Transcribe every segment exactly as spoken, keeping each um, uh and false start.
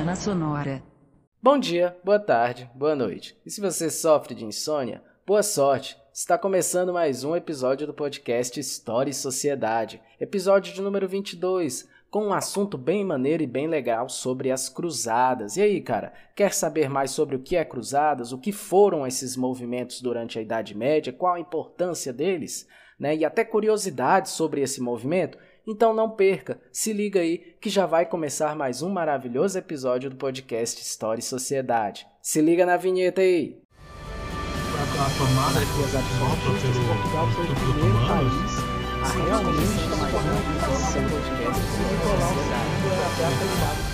Semana Sonora. Bom dia, boa tarde, boa noite. E se você sofre de insônia, boa sorte. Está começando mais um episódio do podcast História e Sociedade, episódio de número vinte e dois, com um assunto bem maneiro e bem legal sobre as cruzadas. E aí, cara, quer saber mais sobre o que é cruzadas, o que foram esses movimentos durante a Idade Média, qual a importância deles, né? E até curiosidades sobre esse movimento? Então não perca, se liga aí que já vai começar mais um maravilhoso episódio do podcast História e Sociedade. Se liga na vinheta aí! A tomada que as absorve pelo Portugal foi o primeiro país a realmente tomar uma decisão de investimento e colar o Estado europeu pelo lado.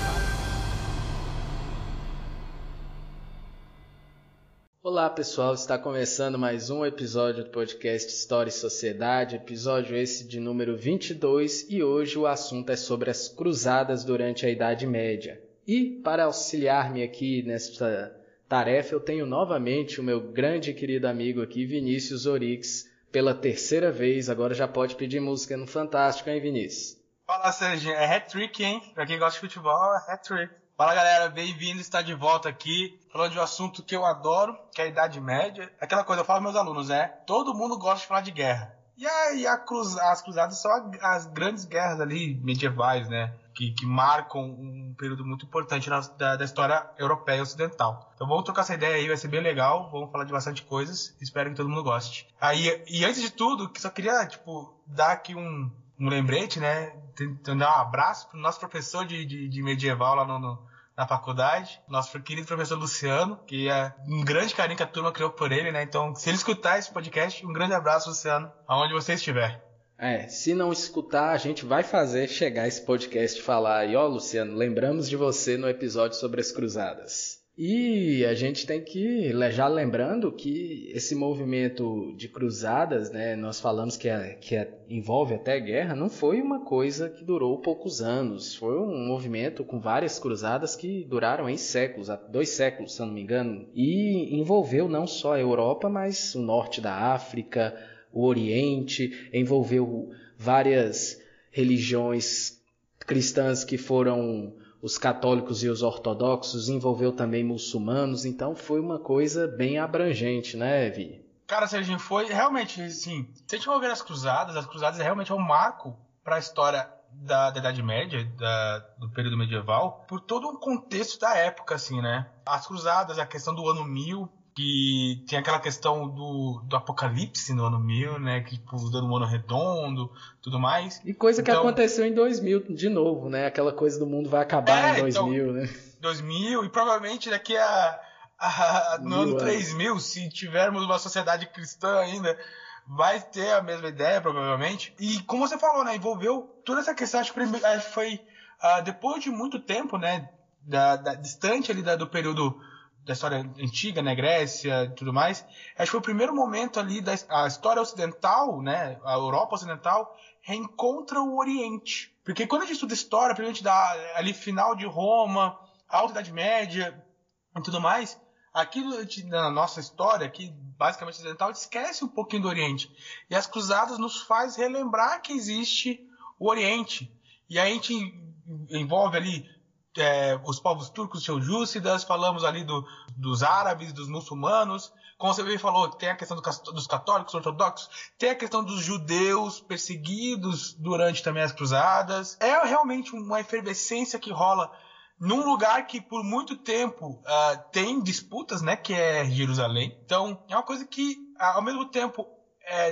Olá pessoal, está começando mais um episódio do podcast História e Sociedade, episódio esse de número vinte e dois, e hoje o assunto é sobre as cruzadas durante a Idade Média. E para auxiliar-me aqui nesta tarefa, eu tenho novamente o meu grande e querido amigo aqui, Vinícius Orix, pela terceira vez. Agora já pode pedir música no Fantástico, hein, Vinícius? Fala, Serginho. É hat-trick, hein? Pra quem gosta de futebol, é hat-trick. Fala, galera. Bem-vindo. Está de volta aqui, falando de um assunto que eu adoro, que é a Idade Média. Aquela coisa, eu falo aos meus alunos, né? Todo mundo gosta de falar de guerra. E aí, a cruz... as cruzadas são as grandes guerras ali medievais, né? Que, que marcam um período muito importante na, da, da história europeia ocidental. Então vamos trocar essa ideia aí, vai ser bem legal, vamos falar de bastante coisas, espero que todo mundo goste. Aí, e antes de tudo, só queria tipo, dar aqui um, um lembrete, né? Tentar dar um abraço pro nosso professor de, de, de medieval lá no, no, na faculdade, nosso querido professor Luciano, que é um grande carinho que a turma criou por ele, né? Então, se ele escutar esse podcast, um grande abraço, Luciano, aonde você estiver. É, se não escutar, a gente vai fazer chegar esse podcast e falar aí, ó, Luciano, lembramos de você no episódio sobre as cruzadas. E a gente tem que, já lembrando que esse movimento de cruzadas, né, nós falamos que, é, que é, envolve até guerra, não foi uma coisa que durou poucos anos. Foi um movimento com várias cruzadas que duraram em séculos, dois séculos, se eu não me engano. E envolveu não só a Europa, mas o norte da África, o Oriente, envolveu várias religiões cristãs que foram os católicos e os ortodoxos, envolveu também muçulmanos, então foi uma coisa bem abrangente, né, Vi? Cara, Serginho, foi realmente, assim, se a gente for ver as cruzadas, as cruzadas realmente é um marco para a história da, da Idade Média, da, do período medieval, por todo um contexto da época, assim, né? As cruzadas, a questão do ano mil, que tem aquela questão do, do apocalipse no ano mil, né? Que tipo, dando um ano redondo, tudo mais. E coisa então, que aconteceu em dois mil de novo, né? Aquela coisa do mundo vai acabar é, em dois mil, então, né? dois mil, e provavelmente daqui a, a no ano três mil, se tivermos uma sociedade cristã ainda, vai ter a mesma ideia, provavelmente. E como você falou, né? Envolveu toda essa questão, acho que foi uh, depois de muito tempo, né? Da, da, distante ali da, do período da história antiga, né, Grécia e tudo mais. Acho que foi o primeiro momento ali da a história ocidental, né, a Europa ocidental, reencontra o Oriente. Porque quando a gente estuda história, principalmente da, ali final de Roma, Alta Idade Média e tudo mais, aqui na nossa história, aqui basicamente ocidental, a gente esquece um pouquinho do Oriente. E as cruzadas nos faz relembrar que existe o Oriente. E aí a gente envolve ali É, os povos turcos seljúcidas, falamos ali do, dos árabes, dos muçulmanos, como você bem falou, tem a questão do, dos católicos, ortodoxos, tem a questão dos judeus perseguidos durante também as cruzadas. É realmente uma efervescência que rola num lugar que por muito tempo uh, tem disputas, né, que é Jerusalém. Então é uma coisa que ao mesmo tempo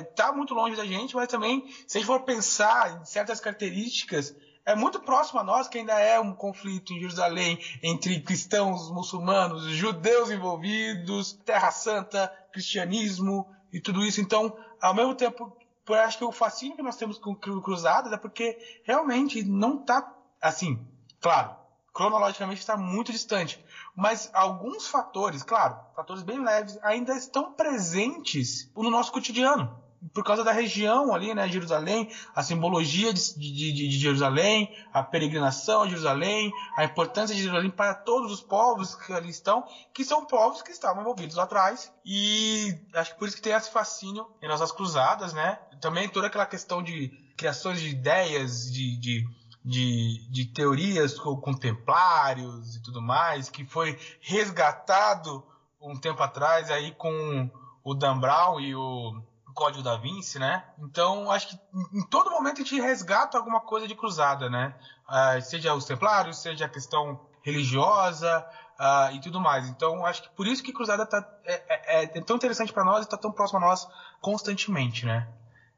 está é, muito longe da gente, mas também se a gente for pensar em certas características, é muito próximo a nós, que ainda é um conflito em Jerusalém entre cristãos, muçulmanos, judeus envolvidos, Terra Santa, cristianismo e tudo isso. Então, ao mesmo tempo, eu acho que o fascínio que nós temos com cruzadas é porque realmente não está, assim, claro, cronologicamente está muito distante. Mas alguns fatores, claro, fatores bem leves, ainda estão presentes no nosso cotidiano. Por causa da região ali, né, Jerusalém, a simbologia de, de, de Jerusalém, a peregrinação de Jerusalém, a importância de Jerusalém para todos os povos que ali estão, que são povos que estavam envolvidos lá atrás. E acho que por isso que tem esse fascínio em nossas cruzadas, né? Também toda aquela questão de criações de ideias, de, de, de, de teorias contemplários e tudo mais, que foi resgatado um tempo atrás aí com o Dan Brown e o Código da Vinci, né? Então, acho que em todo momento a gente resgata alguma coisa de cruzada, né? Ah, seja os templários, seja a questão religiosa, ah, e tudo mais. Então, acho que por isso que cruzada tá, é, é, é tão interessante para nós e está tão próxima a nós constantemente, né?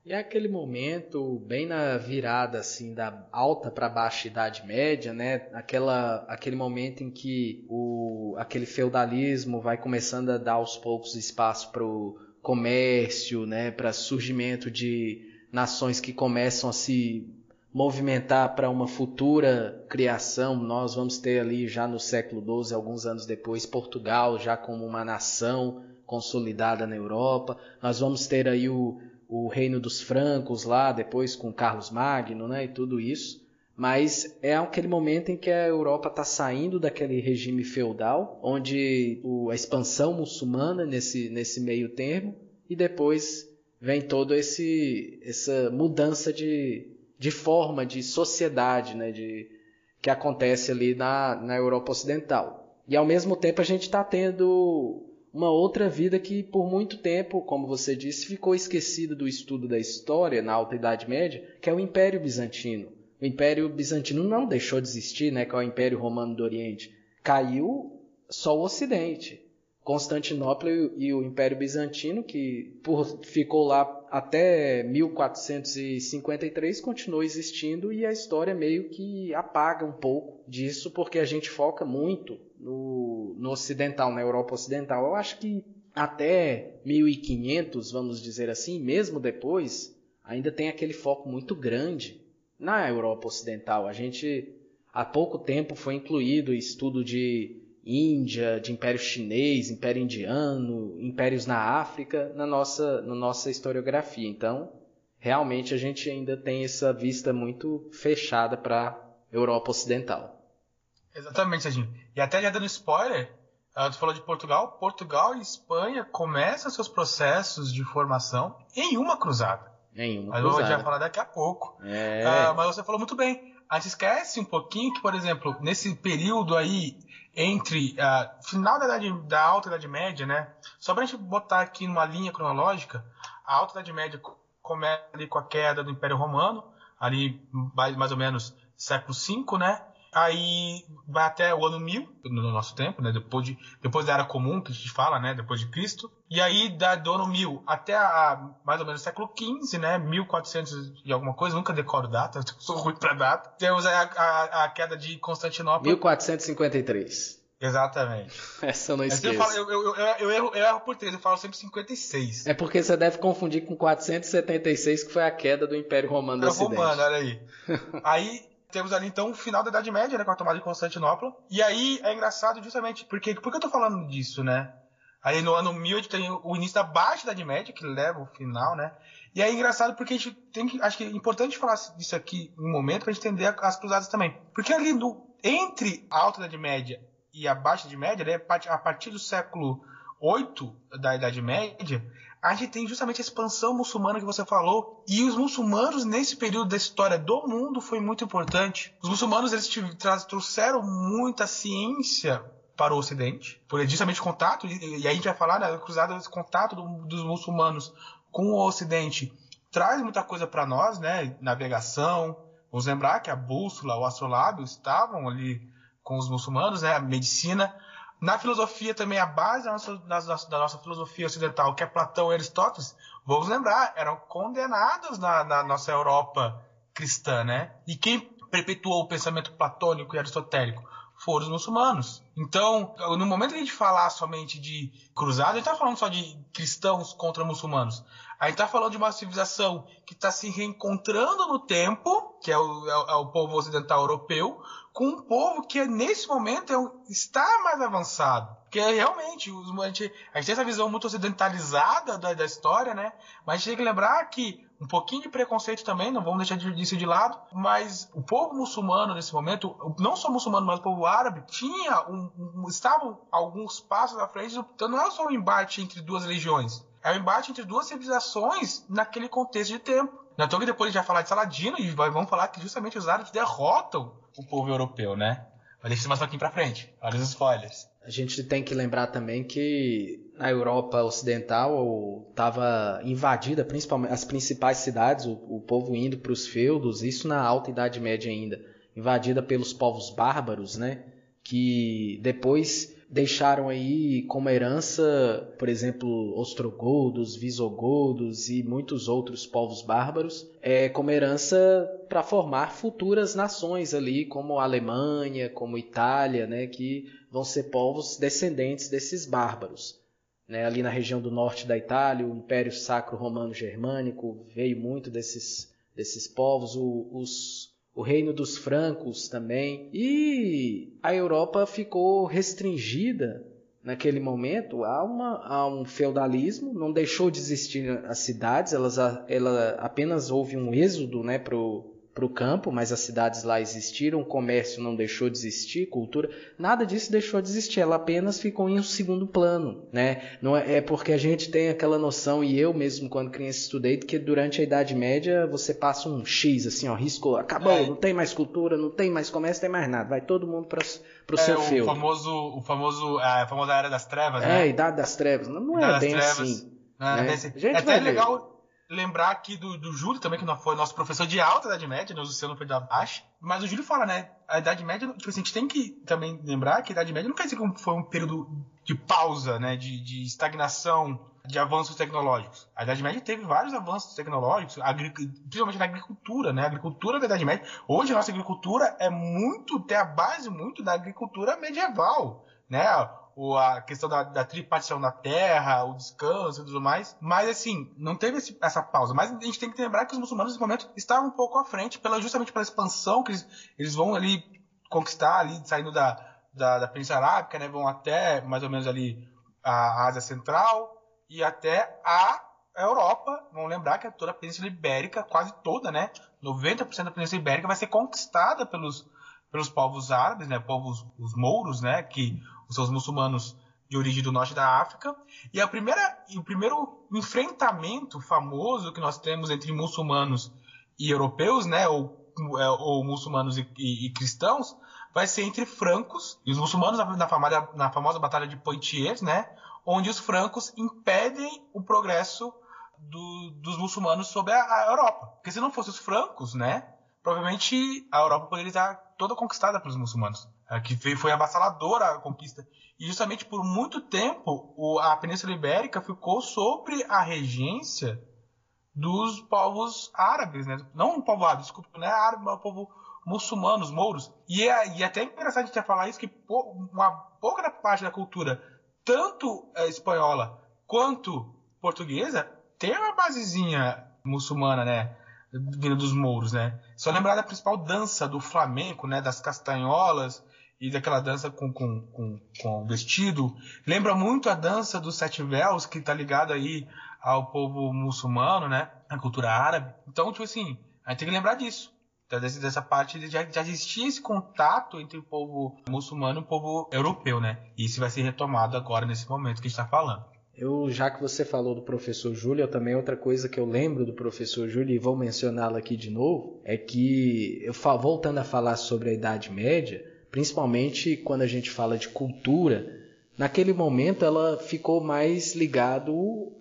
E é aquele momento, bem na virada assim, da alta para baixa Idade Média, né? Aquela, aquele momento em que o, aquele feudalismo vai começando a dar aos poucos espaço para o comércio, né? Para surgimento de nações que começam a se movimentar para uma futura criação. Nós vamos ter ali já no século doze, alguns anos depois, Portugal já como uma nação consolidada na Europa. Nós vamos ter aí o o Reino dos Francos lá, depois com Carlos Magno, né, e tudo isso. Mas é aquele momento em que a Europa está saindo daquele regime feudal, onde o, a expansão muçulmana nesse, nesse meio termo, e depois vem toda essa mudança de, de forma, de sociedade, né, de, que acontece ali na, na Europa Ocidental. E ao mesmo tempo a gente está tendo uma outra vida que por muito tempo, como você disse, ficou esquecida do estudo da história na Alta Idade Média, que é o Império Bizantino. O Império Bizantino não deixou de existir, né, que é o Império Romano do Oriente. Caiu só o Ocidente. Constantinopla e o Império Bizantino, que por, ficou lá até mil quatrocentos e cinquenta e três, continuou existindo, e a história meio que apaga um pouco disso, porque a gente foca muito No, no ocidental, na Europa Ocidental. Eu acho que até mil e quinhentos, vamos dizer assim, mesmo depois, ainda tem aquele foco muito grande na Europa Ocidental. A gente, há pouco tempo, foi incluído estudo de Índia, de Império Chinês, Império Indiano, impérios na África, na nossa, na nossa historiografia. Então, realmente, a gente ainda tem essa vista muito fechada para a Europa Ocidental. Exatamente, Serginho. E até já dando spoiler, tu falou de Portugal. Portugal e Espanha começam seus processos de formação em uma cruzada. Em uma mas cruzada. Mas eu vou já falar daqui a pouco. É. Ah, mas você falou muito bem. A gente esquece um pouquinho que, por exemplo, nesse período aí, entre ah, final da, idade, da Alta Idade Média, né? Só pra gente botar aqui numa linha cronológica, a Alta Idade Média começa ali com a queda do Império Romano, ali mais ou menos século cinco, né? Aí vai até o ano mil, no nosso tempo, né? depois, de, depois da Era Comum, que a gente fala, né? Depois de Cristo. E aí, da, do ano mil até a, mais ou menos o século quinze, né? mil e quatrocentos e alguma coisa, nunca decoro data, sou ruim para data. Temos a, a, a queda de Constantinopla. mil quatrocentos e cinquenta e três. Exatamente. Essa eu não esqueço. Eu, falo, eu, eu, eu, eu, erro, eu erro por três, eu falo sempre cinquenta e seis. É porque você deve confundir com quatrocentos e setenta e seis, que foi a queda do Império Romano do Ocidente. Romano, olha aí. Aí temos ali, então, o final da Idade Média, né, com a tomada de Constantinopla. E aí é engraçado justamente porque... Por que eu tô falando disso, né? Aí no ano mil a gente tem o início da Baixa Idade Média, que leva o final, né? E aí é engraçado porque a gente tem que... Acho que é importante falar disso aqui em um momento pra gente entender as cruzadas também. Porque ali no, entre a Alta Idade Média e a Baixa Idade Média, né, a partir do século oito da Idade Média, a gente tem justamente a expansão muçulmana que você falou, e os muçulmanos nesse período da história do mundo foi muito importante. Os muçulmanos, eles trouxeram muita ciência para o Ocidente, por justamente o contato, e aí a gente vai falar, né, cruzada, esse contato do, dos muçulmanos com o Ocidente traz muita coisa para nós, né, navegação. Vamos lembrar que a bússola, o astrolábio estavam ali com os muçulmanos, né, a medicina. Na filosofia também, a base da nossa, da, da nossa filosofia ocidental, que é Platão e Aristóteles, vamos lembrar, eram condenados na, na nossa Europa cristã, né? E quem perpetuou o pensamento platônico e aristotélico foram os muçulmanos. Então, no momento que a gente falar somente de cruzada, a gente está falando só de cristãos contra muçulmanos. A gente está falando de uma civilização que está se reencontrando no tempo, que é o, é o povo ocidental europeu, com um povo que nesse momento é um, está mais avançado. Porque realmente, os, a, gente, a gente tem essa visão muito ocidentalizada da, da história, né? Mas a gente tem que lembrar que um pouquinho de preconceito também, não vamos deixar disso de lado, mas o povo muçulmano nesse momento, não só muçulmano, mas o povo árabe, tinha um, um, estavam alguns passos à frente. Então não é só um embate entre duas religiões, é um embate entre duas civilizações naquele contexto de tempo. Na toa que depois a gente vai falar de Saladino e vamos falar que justamente os árabes derrotam o povo europeu, né? Olha esse mais aqui pra frente, olha os spoilers. A gente tem que lembrar também que a Europa Ocidental estava invadida, principalmente as principais cidades, o, o povo indo para os feudos, isso na Alta Idade Média ainda, invadida pelos povos bárbaros, né? Que depois deixaram aí como herança, por exemplo, ostrogodos, visigodos e muitos outros povos bárbaros, é, como herança para formar futuras nações ali, como a Alemanha, como a Itália, né, que vão ser povos descendentes desses bárbaros. Né, ali na região do norte da Itália, o Império Sacro Romano-Germânico veio muito desses, desses povos, o, os... o Reino dos Francos também. E a Europa ficou restringida naquele momento a, uma, a um feudalismo. Não deixou de existir as cidades. Elas, ela, apenas houve um êxodo, né, para o campo, mas as cidades lá existiram. O comércio não deixou de existir, cultura. Nada disso deixou de existir. Ela apenas ficou em um segundo plano. Né? Não é, é porque a gente tem aquela noção, e eu mesmo quando criança estudei, que durante a Idade Média você passa um X, assim, ó, risco, acabou, é. Não tem mais cultura, não tem mais comércio, não tem mais nada. Vai todo mundo para o é, seu feudo. Famoso, o famoso, a famosa Era das Trevas, né? É, Idade das Trevas. Não, não é bem trevas, assim. Não, né? Desse... gente, é até legal... lembrar aqui do, do Júlio também, que não foi nosso professor de alta Idade Média, né? O Luciano foi da baixa. Mas o Júlio fala, né? A Idade Média, tipo assim, a gente tem que também lembrar que a Idade Média não quer dizer que foi um período de pausa, né? De, de estagnação, de avanços tecnológicos. A Idade Média teve vários avanços tecnológicos, agri... principalmente na agricultura, né? A agricultura da Idade Média. Hoje a nossa agricultura é muito, tem a base muito da agricultura medieval, né? Ou a questão da, da tripartição da terra, o descanso e tudo mais. Mas, assim, não teve esse, essa pausa. Mas a gente tem que lembrar que os muçulmanos, nesse momento, estavam um pouco à frente, pela, justamente pela expansão que eles, eles vão ali conquistar, ali saindo da, da, da Península Arábica, né? Vão até, mais ou menos, ali a Ásia Central e até a Europa. Vamos lembrar que toda a Península Ibérica, quase toda, né? noventa por cento da Península Ibérica vai ser conquistada pelos, pelos povos árabes, né? Povos, os mouros, né? Que... os seus muçulmanos de origem do norte da África. E, a primeira, e o primeiro enfrentamento famoso que nós temos entre muçulmanos e europeus, né, ou, ou muçulmanos e, e, e cristãos, vai ser entre francos e os muçulmanos na, famada, na famosa Batalha de Poitiers, né, onde os francos impedem o progresso do, dos muçulmanos sobre a, a Europa. Porque se não fossem os francos, né, provavelmente a Europa poderia estar toda conquistada pelos muçulmanos. Que foi avassaladora a conquista. E justamente por muito tempo a Península Ibérica ficou sobre a regência dos povos árabes, né? Não o povo árabe, desculpa, não é árabe, mas o povo muçulmano, os mouros. E é, e até é interessante a gente falar isso, que uma pouca parte da cultura, tanto espanhola quanto portuguesa, tem uma basezinha muçulmana, né? Vinda dos mouros, né? Só lembrar da principal dança do flamenco, né? Das castanholas e daquela dança com, com, com, com o vestido. Lembra muito a dança dos sete véus, que está ligada aí ao povo muçulmano, né? A cultura árabe. Então, tipo assim, a gente tem que lembrar disso. Então, dessa, dessa parte, de, já, já existia esse contato entre o povo muçulmano e o povo europeu, né? E isso vai ser retomado agora, nesse momento que a gente está falando. Eu, já que você falou do professor Júlio, eu também, outra coisa que eu lembro do professor Júlio, e vou mencioná-lo aqui de novo, é que, eu voltando a falar sobre a Idade Média, principalmente quando a gente fala de cultura, naquele momento ela ficou mais ligada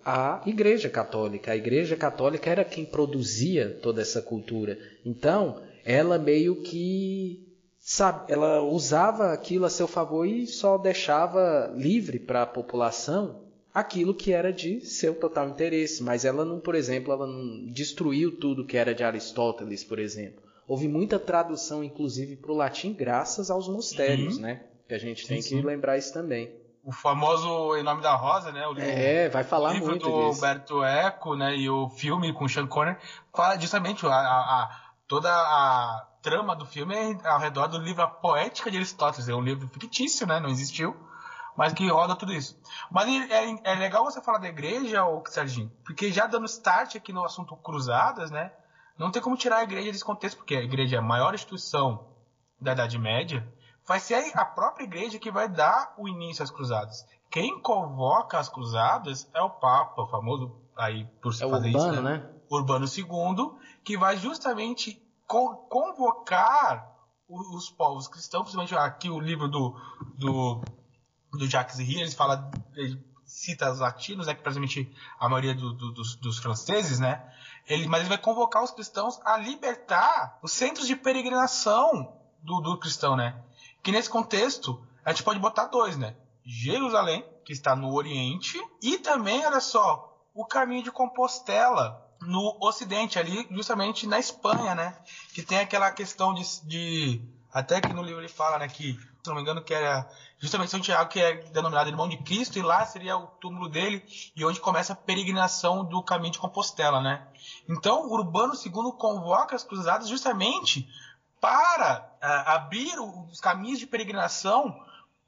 à Igreja Católica. A Igreja Católica era quem produzia toda essa cultura. Então, ela meio que... sabe, ela usava aquilo a seu favor e só deixava livre para a população aquilo que era de seu total interesse, mas ela não, por exemplo, ela não destruiu tudo que era de Aristóteles, por exemplo. Houve muita tradução, inclusive, para o latim, graças aos mostérios, uhum. né? Que a gente sim, tem sim. que lembrar isso também. O famoso Em Nome da Rosa, né? O livro, é, vai falar muito disso. O livro do disso. Humberto Eco, né? E o filme com Sean Connery fala justamente a, a, a, toda a trama do filme é ao redor do livro A Poética de Aristóteles. É um livro fictício, né? Não existiu. Mas que roda tudo isso. Mas é, é legal você falar da igreja, ô, Serginho, porque já dando start aqui no assunto cruzadas, né? Não tem como tirar a igreja desse contexto, porque a igreja é a maior instituição da Idade Média. Vai ser a própria igreja que vai dar o início às cruzadas. Quem convoca as cruzadas é o Papa, o famoso... aí por se é fazer Urbano, isso, né? né? Urbano segundo, que vai justamente co convocar os povos cristãos, principalmente aqui o livro do, do, do Jacques Rille, ele fala, ele cita os latinos, né, que praticamente a maioria do, do, dos, dos franceses, né, ele, mas ele vai convocar os cristãos a libertar os centros de peregrinação do, do cristão, né, que nesse contexto a gente pode botar dois, né, Jerusalém, que está no Oriente, e também, olha só, o caminho de Compostela, no Ocidente, ali justamente na Espanha, né? Que tem aquela questão de, de até que no livro ele fala, né? Que, se não me engano, que era justamente São Tiago, que é denominado irmão de Cristo, e lá seria o túmulo dele, e onde começa a peregrinação do caminho de Compostela, né? Então, Urbano segundo convoca as cruzadas justamente para a, abrir os caminhos de peregrinação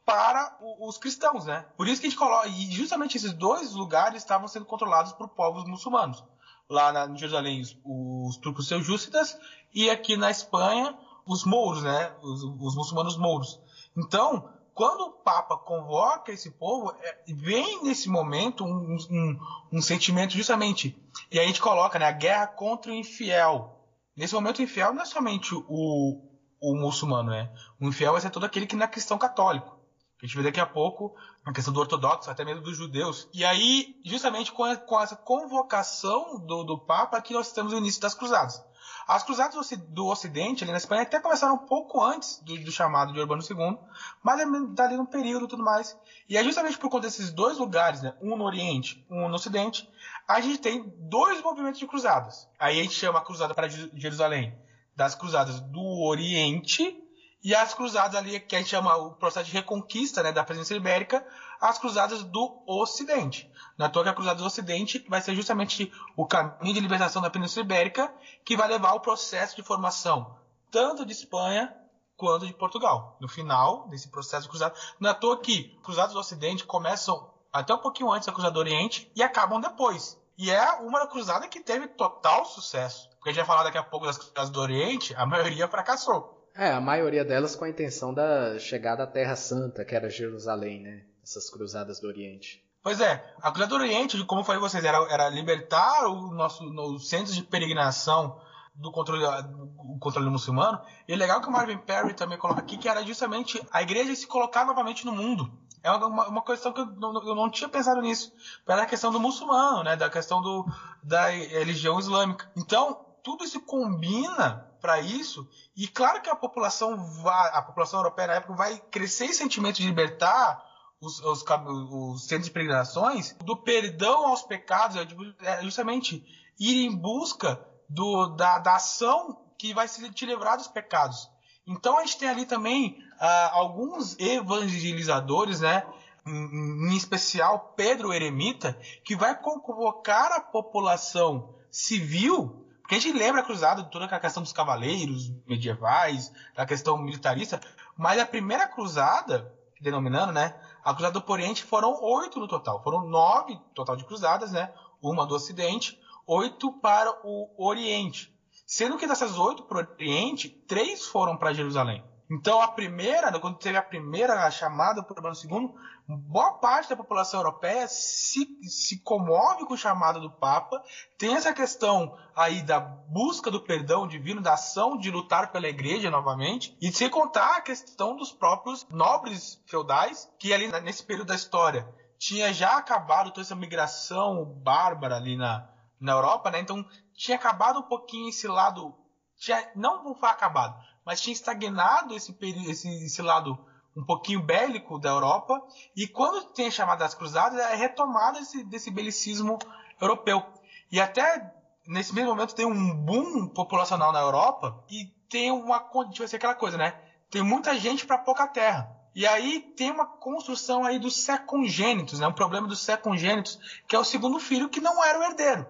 para os cristãos, né? Por isso que a gente coloca, e justamente esses dois lugares estavam sendo controlados por povos muçulmanos. Lá na, em Jerusalém, os, os turcos seljúcidas, e aqui na Espanha, os mouros, né? Os, os muçulmanos mouros. Então, quando o Papa convoca esse povo, é, vem nesse momento um, um, um sentimento justamente... E aí a gente coloca, né, a guerra contra o infiel. Nesse momento, o infiel não é somente o, o muçulmano, né? O infiel vai ser todo aquele que não é cristão católico. A gente vê daqui a pouco a questão do ortodoxo, até mesmo dos judeus. E aí, justamente com, a, com essa convocação do, do Papa, que nós temos o início das cruzadas. As cruzadas do Ocidente, ali na Espanha, até começaram um pouco antes do, do chamado de Urbano segundo, mas está ali num período e tudo mais. E é justamente por conta desses dois lugares, né, um no Oriente, um no Ocidente, a gente tem dois movimentos de cruzadas. Aí a gente chama a cruzada para Jerusalém das cruzadas do Oriente... E as cruzadas ali, que a gente chama o processo de reconquista, né, da Península Ibérica, as cruzadas do Ocidente. Na toa que a cruzada do Ocidente vai ser justamente o caminho de libertação da Península Ibérica, que vai levar ao processo de formação tanto de Espanha quanto de Portugal. No final desse processo de cruzada, na toa que cruzadas do Ocidente começam até um pouquinho antes da cruzada do Oriente e acabam depois. E é uma cruzada que teve total sucesso. Porque a gente vai falar daqui a pouco das cruzadas do Oriente, a maioria fracassou. É, a maioria delas com a intenção da chegada à Terra Santa, que era Jerusalém, né? Essas cruzadas do Oriente. Pois é, a cruzada do Oriente, como eu falei pra vocês, era, era libertar o nosso, os centros de peregrinação do controle, do controle muçulmano. E é legal que o Marvin Perry também coloca aqui, que era justamente a igreja se colocar novamente no mundo. É uma, uma questão que eu não, eu não tinha pensado nisso. Era a questão do muçulmano, né? Da questão do, da religião islâmica. Então, tudo isso combina... para isso, e claro que a população vai, a população europeia na época vai crescer em sentimento de libertar os, os, os centros de peregrinações, do perdão aos pecados, é justamente ir em busca do, da, da ação que vai te livrar dos pecados. Então a gente tem ali também ah, alguns evangelizadores, né, em, em especial Pedro o Eremita, que vai convocar a população civil. Porque a gente lembra a cruzada de toda a questão dos cavaleiros medievais, da questão militarista, mas a primeira cruzada, denominando, né, a cruzada do Oriente, foram oito no total, foram nove total de cruzadas, né, uma do Ocidente, oito para o Oriente. Sendo que dessas oito para o Oriente, três foram para Jerusalém. Então a primeira, quando teve a primeira chamada para o Urbano segundo, boa parte da população europeia se, se comove com o chamado do Papa, tem essa questão aí da busca do perdão divino, da ação de lutar pela igreja novamente, e sem contar a questão dos próprios nobres feudais, que ali nesse período da história tinha já acabado toda essa migração bárbara ali na, na Europa, né? Então tinha acabado um pouquinho esse lado, tinha, não vou falar acabado, mas tinha estagnado esse, esse, esse lado um pouquinho bélico da Europa, e quando tem a chamada das cruzadas, é retomada esse, desse belicismo europeu. E até nesse mesmo momento tem um boom populacional na Europa, e tem uma, tipo assim, aquela coisa, né? Tem muita gente para pouca terra. E aí tem uma construção aí dos secongênitos, né? Um problema dos secongênitos, que é o segundo filho que não era o herdeiro.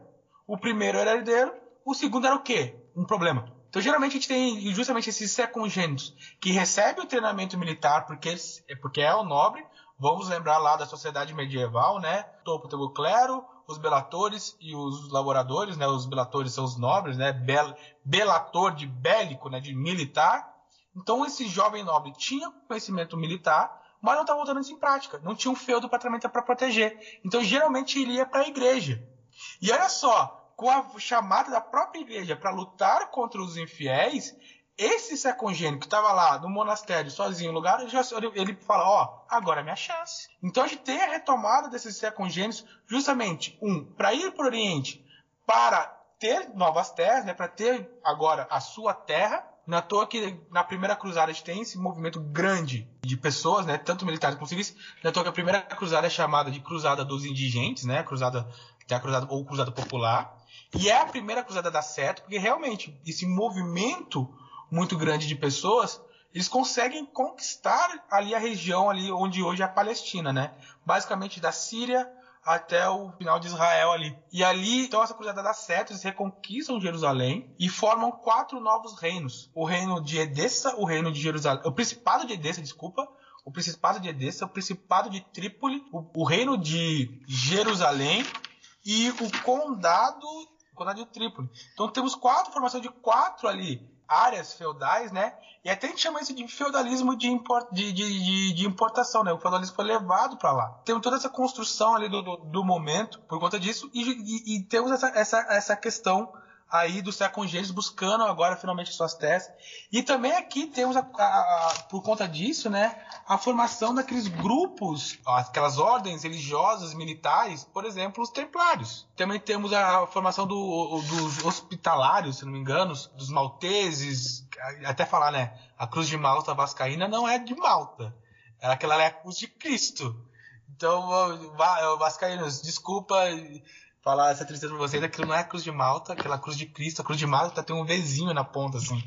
O primeiro era o herdeiro, o segundo era o quê? Um problema. Então, geralmente, a gente tem justamente esses secongênitos que recebem o treinamento militar porque, porque é o nobre. Vamos lembrar lá da sociedade medieval, né? Topo tem o clero, os belatores e os laboradores, né? Os belatores são os nobres, né? Bel, belator de bélico, né? De militar. Então, esse jovem nobre tinha conhecimento militar, mas não estava botando isso em prática. Não tinha um feudo para proteger. Então, geralmente, ele ia para a igreja. E olha só, com a chamada da própria igreja para lutar contra os infiéis, esse sacongênio que estava lá no monastério sozinho, no lugar, ele, já, ele fala, ó, agora é minha chance. Então a gente tem a retomada desses sacongênios justamente, um, para ir para o Oriente, para ter novas terras, né, para ter agora a sua terra. Na toa que na primeira cruzada a gente tem esse movimento grande de pessoas, né, tanto militares como civis. Na toa que a primeira cruzada é chamada de cruzada dos indigentes, né, cruzada, a cruzada ou cruzada popular. E é a primeira cruzada da certo, porque realmente esse movimento muito grande de pessoas, eles conseguem conquistar ali a região ali onde hoje é a Palestina, né? Basicamente da Síria até o final de Israel ali. E ali, então, essa cruzada dá certo, eles reconquistam Jerusalém e formam quatro novos reinos. O reino de Edessa, o reino de Jerusalém... O Principado de Edessa, desculpa. O Principado de Edessa, o Principado de Trípoli, o, o reino de Jerusalém e o Condado, o Condado de Trípoli. Então, temos quatro, formação de quatro ali... áreas feudais, né? E até a gente chama isso de feudalismo de, import, de, de, de importação, né? O feudalismo foi levado para lá. Temos toda essa construção ali do, do, do momento por conta disso e, e, e temos essa, essa, essa questão aí dos sacongênios buscando agora finalmente suas terras. E também aqui temos, a, a, a, por conta disso, né, a formação daqueles grupos, aquelas ordens religiosas, militares, por exemplo, os templários. Também temos a formação do, dos hospitalários, se não me engano, dos malteses, até falar, né, a cruz de Malta vascaína não é de Malta, aquela é a cruz de Cristo. Então, vascaínos, desculpa... falar essa tristeza pra vocês, aquilo não é a cruz de Malta, aquela cruz de Cristo, a cruz de Malta tem um Vzinho na ponta, assim.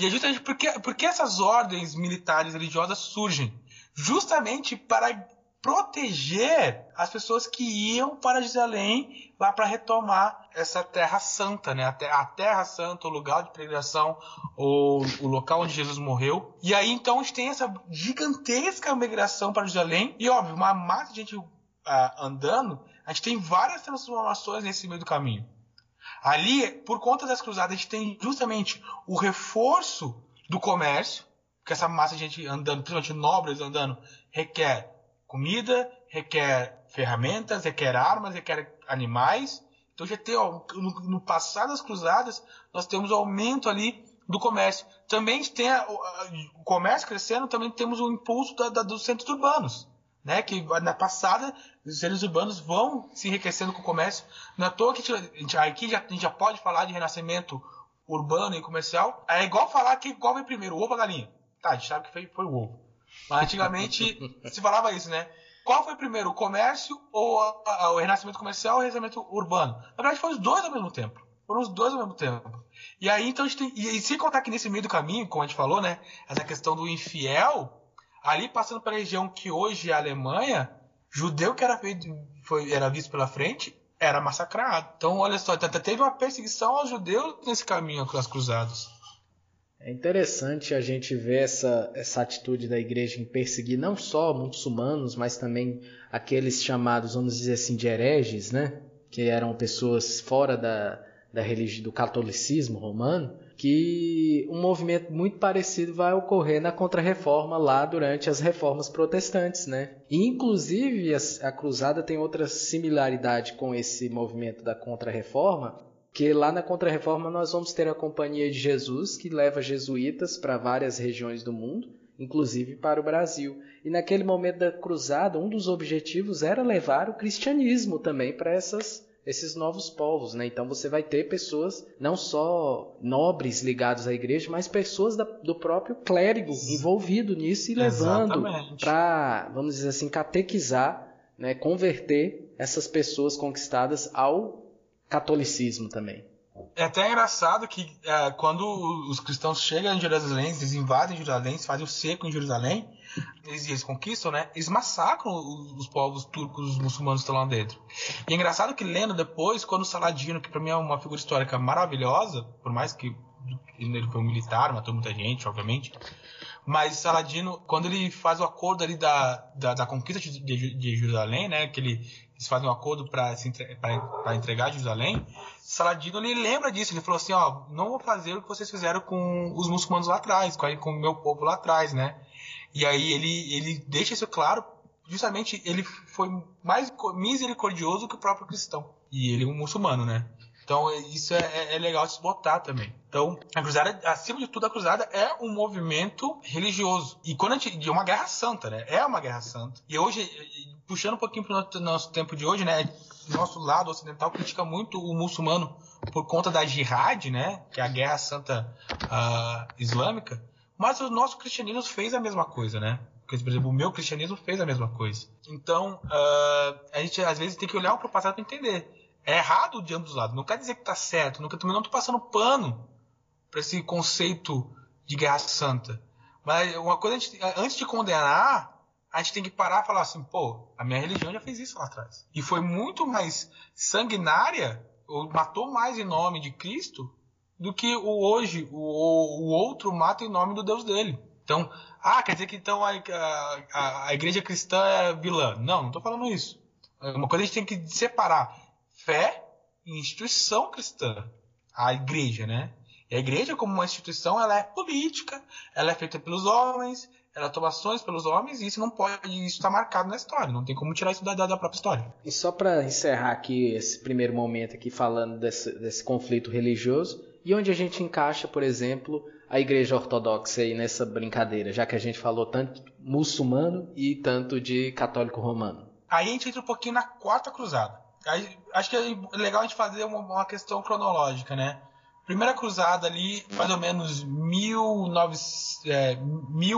E é justamente porque, porque essas ordens militares religiosas surgem justamente para proteger as pessoas que iam para Jerusalém lá para retomar essa Terra Santa, né? A Terra Santa, o lugar de peregrinação, o, o local onde Jesus morreu. E aí, então, a gente tem essa gigantesca migração para Jerusalém e, óbvio, uma massa de gente uh, andando. A gente tem várias transformações nesse meio do caminho. Ali, por conta das cruzadas, a gente tem justamente o reforço do comércio, porque essa massa de gente andando, principalmente nobres andando, requer comida, requer ferramentas, requer armas, requer animais. Então, já tem, ó, no, no passar das cruzadas, nós temos o aumento ali do comércio. Também a gente tem a, a, o comércio crescendo, também temos o impulso da, da, dos centros urbanos. Né, que na passada os seres urbanos vão se enriquecendo com o comércio. Não é à toa que a gente, aqui já, a gente já pode falar de renascimento urbano e comercial. É igual falar que qual veio primeiro, o ovo ou a galinha? Tá, a gente sabe que foi, foi o ovo. Mas antigamente se falava isso, né? Qual foi primeiro, o comércio ou a, a, o renascimento comercial ou o renascimento urbano? Na verdade foram os dois ao mesmo tempo. Foram os dois ao mesmo tempo. E aí então a gente tem, e, e sem contar que nesse meio do caminho, como a gente falou, né, essa questão do infiel... Ali, passando pela região que hoje é a Alemanha, judeu que era, feito, foi, era visto pela frente era massacrado. Então, olha só, teve uma perseguição aos judeus nesse caminho com as cruzadas. É interessante a gente ver essa, essa atitude da igreja em perseguir não só muçulmanos, mas também aqueles chamados, vamos dizer assim, de hereges, né? Que eram pessoas fora da, da religi- do catolicismo romano. Que um movimento muito parecido vai ocorrer na Contra-Reforma lá durante as reformas protestantes, né? E, inclusive, a, a Cruzada tem outra similaridade com esse movimento da Contra-Reforma, que lá na Contra-Reforma nós vamos ter a Companhia de Jesus, que leva jesuítas para várias regiões do mundo, inclusive para o Brasil. E naquele momento da Cruzada, um dos objetivos era levar o cristianismo também para essas esses novos povos, né? Então você vai ter pessoas, não só nobres ligados à igreja, mas pessoas da, do próprio clérigo envolvido nisso e levando para, vamos dizer assim, catequizar, né? Converter essas pessoas conquistadas ao catolicismo também. É até engraçado que é, quando os cristãos chegam em Jerusalém, eles invadem Jerusalém, eles fazem o cerco em Jerusalém, eles, eles conquistam, né? Eles massacram os, os povos turcos, os muçulmanos que estão lá dentro. E é engraçado que lendo depois, quando o Saladino, que para mim é uma figura histórica maravilhosa, por mais que ele foi um militar, matou muita gente, obviamente, mas Saladino, quando ele faz o acordo ali da, da, da conquista de, de, de Jerusalém, né? Que ele... eles fazem um acordo para entregar Jerusalém, Saladino ele lembra disso, ele falou assim, ó, não vou fazer o que vocês fizeram com os muçulmanos lá atrás, com o meu povo lá atrás, né? E aí ele, ele deixa isso claro, justamente ele foi mais misericordioso que o próprio cristão. e ele é um muçulmano, né? Então isso é, é legal de se botar também. Então a cruzada, acima de tudo, a cruzada é um movimento religioso. E quando a gente, é uma guerra santa, né? É uma guerra santa. E hoje, puxando um pouquinho para o nosso tempo de hoje, né? Nosso lado ocidental critica muito o muçulmano por conta da jihad, né? Que é a guerra santa uh, islâmica. Mas o nosso cristianismo fez a mesma coisa, né? Porque, por exemplo, o meu cristianismo fez a mesma coisa. Então, uh, a gente às vezes tem que olhar para o passado para entender. É errado de ambos os lados. Não quer dizer que está certo. Não, também não estou passando pano para esse conceito de guerra santa. Mas uma coisa, a gente, antes de condenar, a gente tem que parar e falar assim, pô, a minha religião já fez isso lá atrás. E foi muito mais sanguinária, ou matou mais em nome de Cristo, do que o hoje, o, o outro mata em nome do Deus dele. Então, ah, quer dizer que então a, a, a igreja cristã é vilã. Não, não estou falando isso. Uma coisa a gente tem que separar. Fé e instituição cristã. A igreja, né? E a igreja, como uma instituição, ela é política, ela é feita pelos homens, ela toma ações pelos homens, e isso não pode, isso está marcado na história, não tem como tirar isso da, da própria história. E só para encerrar aqui esse primeiro momento aqui falando desse, desse conflito religioso, e onde a gente encaixa, por exemplo, a Igreja Ortodoxa aí nessa brincadeira, já que a gente falou tanto de muçulmano e tanto de católico romano? Aí a gente entra um pouquinho na Quarta Cruzada. Aí, acho que é legal a gente fazer uma, uma questão cronológica, né? Primeira cruzada ali, mais ou menos mil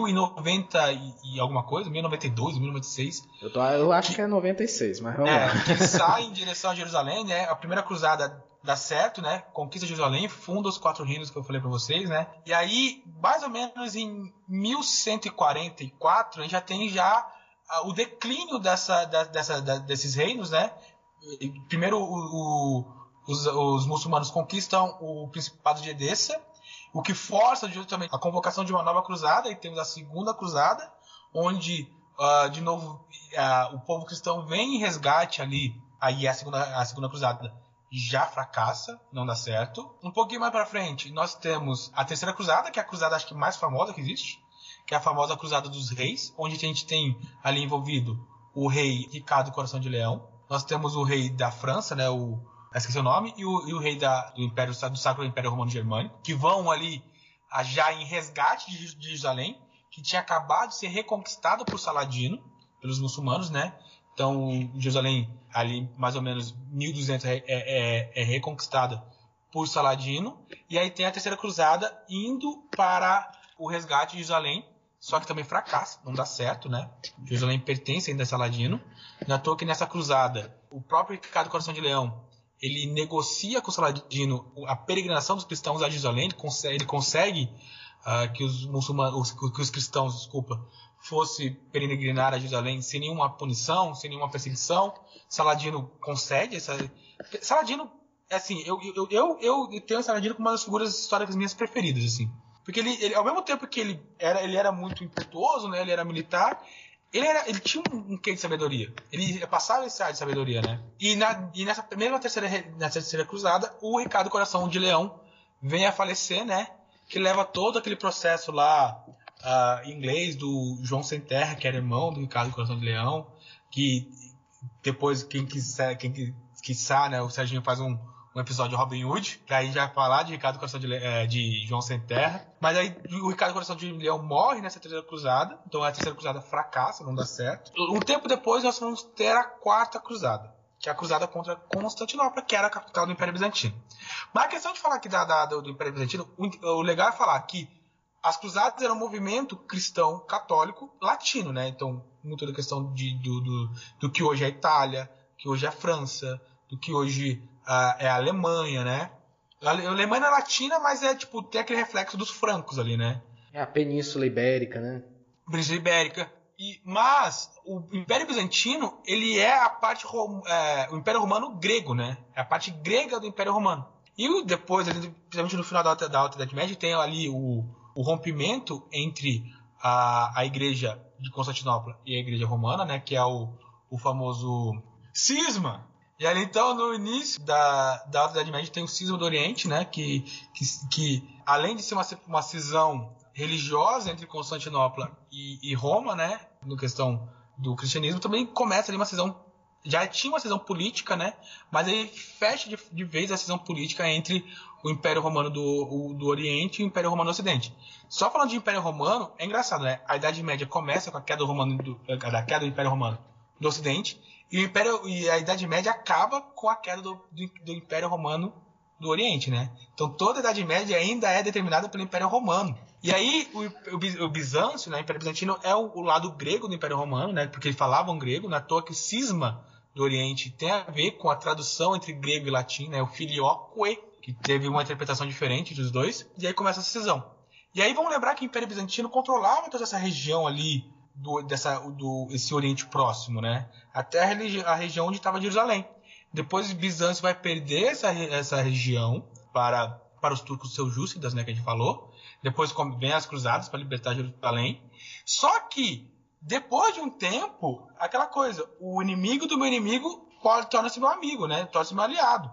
e noventa e, e alguma coisa, mil e noventa e dois, mil e noventa e seis. Eu, tô, eu acho que, que é noventa e seis, mas vamos é, lá. Que sai em direção a Jerusalém, né? A primeira cruzada dá certo, né? Conquista Jerusalém, funda os quatro reinos que eu falei pra vocês, né? E aí, mais ou menos em mil cento e quarenta e quatro, a gente já tem já o declínio dessa, dessa, desses reinos, né? Primeiro o, o, os, os muçulmanos conquistam o Principado de Edessa, o que força justamente a convocação de uma nova cruzada, e temos a Segunda Cruzada, onde uh, de novo uh, o povo cristão vem em resgate ali. Aí a segunda, a segunda cruzada já fracassa, não dá certo. Um pouquinho mais para frente nós temos a Terceira Cruzada, que é a cruzada acho que mais famosa que existe, que é a famosa Cruzada dos Reis, onde a gente tem ali envolvido o rei Ricardo Coração de Leão. Nós temos o rei da França, né, o, esqueci o nome, e o, e o rei da, do, Império, do Sacro Império Romano-Germânico, que vão ali já em resgate de, de Jerusalém, que tinha acabado de ser reconquistado por Saladino, pelos muçulmanos, né? Então, Jerusalém, ali mais ou menos mil e duzentos, é, é, é reconquistada por Saladino. E aí tem a Terceira Cruzada indo para o resgate de Jerusalém, só que também fracassa, não dá certo, né? Jerusalém pertence ainda a Saladino. Não é à toa que nessa cruzada, o próprio Ricardo Coração de Leão, ele negocia com Saladino a peregrinação dos cristãos a Jerusalém. Ele consegue, ele consegue uh, que, os muçulmanos, que os cristãos, desculpa, fosse peregrinar a Jerusalém sem nenhuma punição, sem nenhuma perseguição. Saladino concede essa... Saladino, assim, eu, eu, eu, eu tenho Saladino como uma das figuras históricas minhas preferidas, assim. Porque ele, ele, ao mesmo tempo que ele era, ele era muito impetuoso, né? Ele era militar, ele, era, ele tinha um, um quê de sabedoria. Ele passava esse ar de sabedoria, né? E, na, e nessa mesma terceira, na terceira cruzada, o Ricardo Coração de Leão vem a falecer, né? Que leva todo aquele processo lá uh, em inglês do João Sem Terra, que era irmão do Ricardo Coração de Leão, que depois, quem quiser, quem quiser, né? O Serginho faz um... um episódio de Robin Hood, que aí já falar de Ricardo Coração de, Le... de João Sem Terra. Mas aí o Ricardo Coração de Leão morre nessa Terceira Cruzada, então a Terceira Cruzada fracassa, não dá certo. Um tempo depois nós vamos ter a Quarta Cruzada, que é a cruzada contra Constantinopla, que era a capital do Império Bizantino. Mas a questão de falar aqui da, da, do Império Bizantino, o legal é falar que as cruzadas eram um movimento cristão católico latino, né? Então, muito da questão de, do, do, do que hoje é a Itália, que hoje é a França, do que hoje... Uh, é a Alemanha, né? A Alemanha é latina, mas é tipo, tem aquele reflexo dos francos ali, né? É a Península Ibérica, né? Península Ibérica. E, mas o Império Bizantino, ele é a parte... É, o Império Romano grego, né? É a parte grega do Império Romano. E depois, principalmente no final da Alta, da Alta Idade Média, tem ali o, o rompimento entre a, a Igreja de Constantinopla e a Igreja Romana, né? Que é o, o famoso cisma. E ali, então, no início da, da Alta Idade Média, tem o cisma do Oriente, né? Que, que, que além de ser uma, uma cisão religiosa entre Constantinopla e, e Roma, né? Na questão do cristianismo, também começa ali uma cisão já tinha uma cisão política, né? Mas aí fecha de, de vez a cisão política entre o Império Romano do, o, do Oriente e o Império Romano do Ocidente. Só falando de Império Romano, é engraçado, né? A Idade Média começa com a queda do, Romano do, da queda do Império Romano do Ocidente e, o Império, e a Idade Média acaba com a queda do, do, do Império Romano do Oriente, né? Então toda a Idade Média ainda é determinada pelo Império Romano. E aí o, o, o Bizâncio, né? O Império Bizantino é o, o lado grego do Império Romano, né? Porque eles falavam grego, na toa que o cisma do Oriente tem a ver com a tradução entre grego e latim, né? O filioque, que teve uma interpretação diferente dos dois, e aí começa a cisão. E aí vamos lembrar que o Império Bizantino controlava toda essa região ali, do, dessa, do, esse Oriente Próximo, né? Até a, a região onde estava Jerusalém. Depois Bizâncio vai perder essa, essa região para, para os turcos seljúcidas, né, que a gente falou. Depois vem as cruzadas para libertar Jerusalém. Só que, depois de um tempo, aquela coisa, o inimigo do meu inimigo torna-se meu amigo, né? Torna-se meu aliado.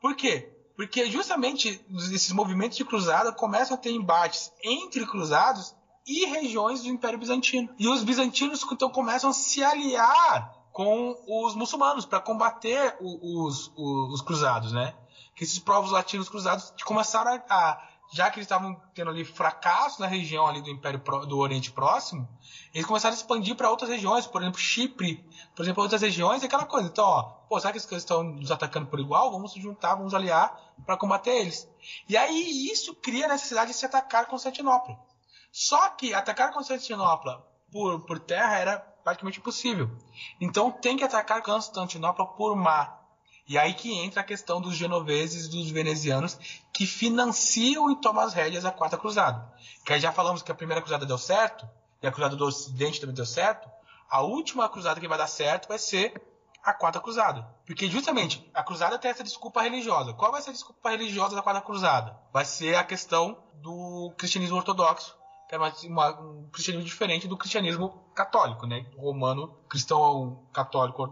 Por quê? Porque justamente esses movimentos de cruzada começam a ter embates entre cruzados e regiões do Império Bizantino. E os bizantinos então começam a se aliar com os muçulmanos para combater os, os, os cruzados, né? Que esses povos latinos cruzados começaram a, a já que eles estavam tendo ali fracasso na região ali do Império Pro, do Oriente Próximo, eles começaram a expandir para outras regiões, por exemplo, Chipre, por exemplo, outras regiões, aquela coisa. Então, ó, pô, será que eles estão nos atacando por igual? Vamos nos juntar, vamos aliar para combater eles. E aí isso cria a necessidade de se atacar Constantinopla. Só que atacar Constantinopla por, por terra era praticamente impossível. Então tem que atacar Constantinopla por mar. E aí que entra a questão dos genoveses, dos venezianos, que financiam e tomam as rédeas da Quarta Cruzada. Que aí já falamos que a Primeira Cruzada deu certo, e a Cruzada do Ocidente também deu certo. A última cruzada que vai dar certo vai ser a Quarta Cruzada. Porque justamente, a cruzada tem essa desculpa religiosa. Qual vai ser a desculpa religiosa da Quarta Cruzada? Vai ser a questão do cristianismo ortodoxo, que é uma, uma, um cristianismo diferente do cristianismo católico, né? Romano, cristão católico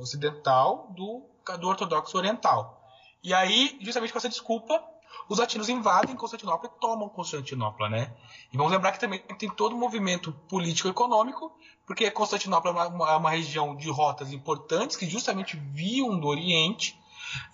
ocidental, do do ortodoxo oriental. E aí, justamente com essa desculpa, os latinos invadem Constantinopla e tomam Constantinopla, né? E vamos lembrar que também tem todo um movimento político-econômico, porque Constantinopla é uma, uma região de rotas importantes que justamente vinham do Oriente,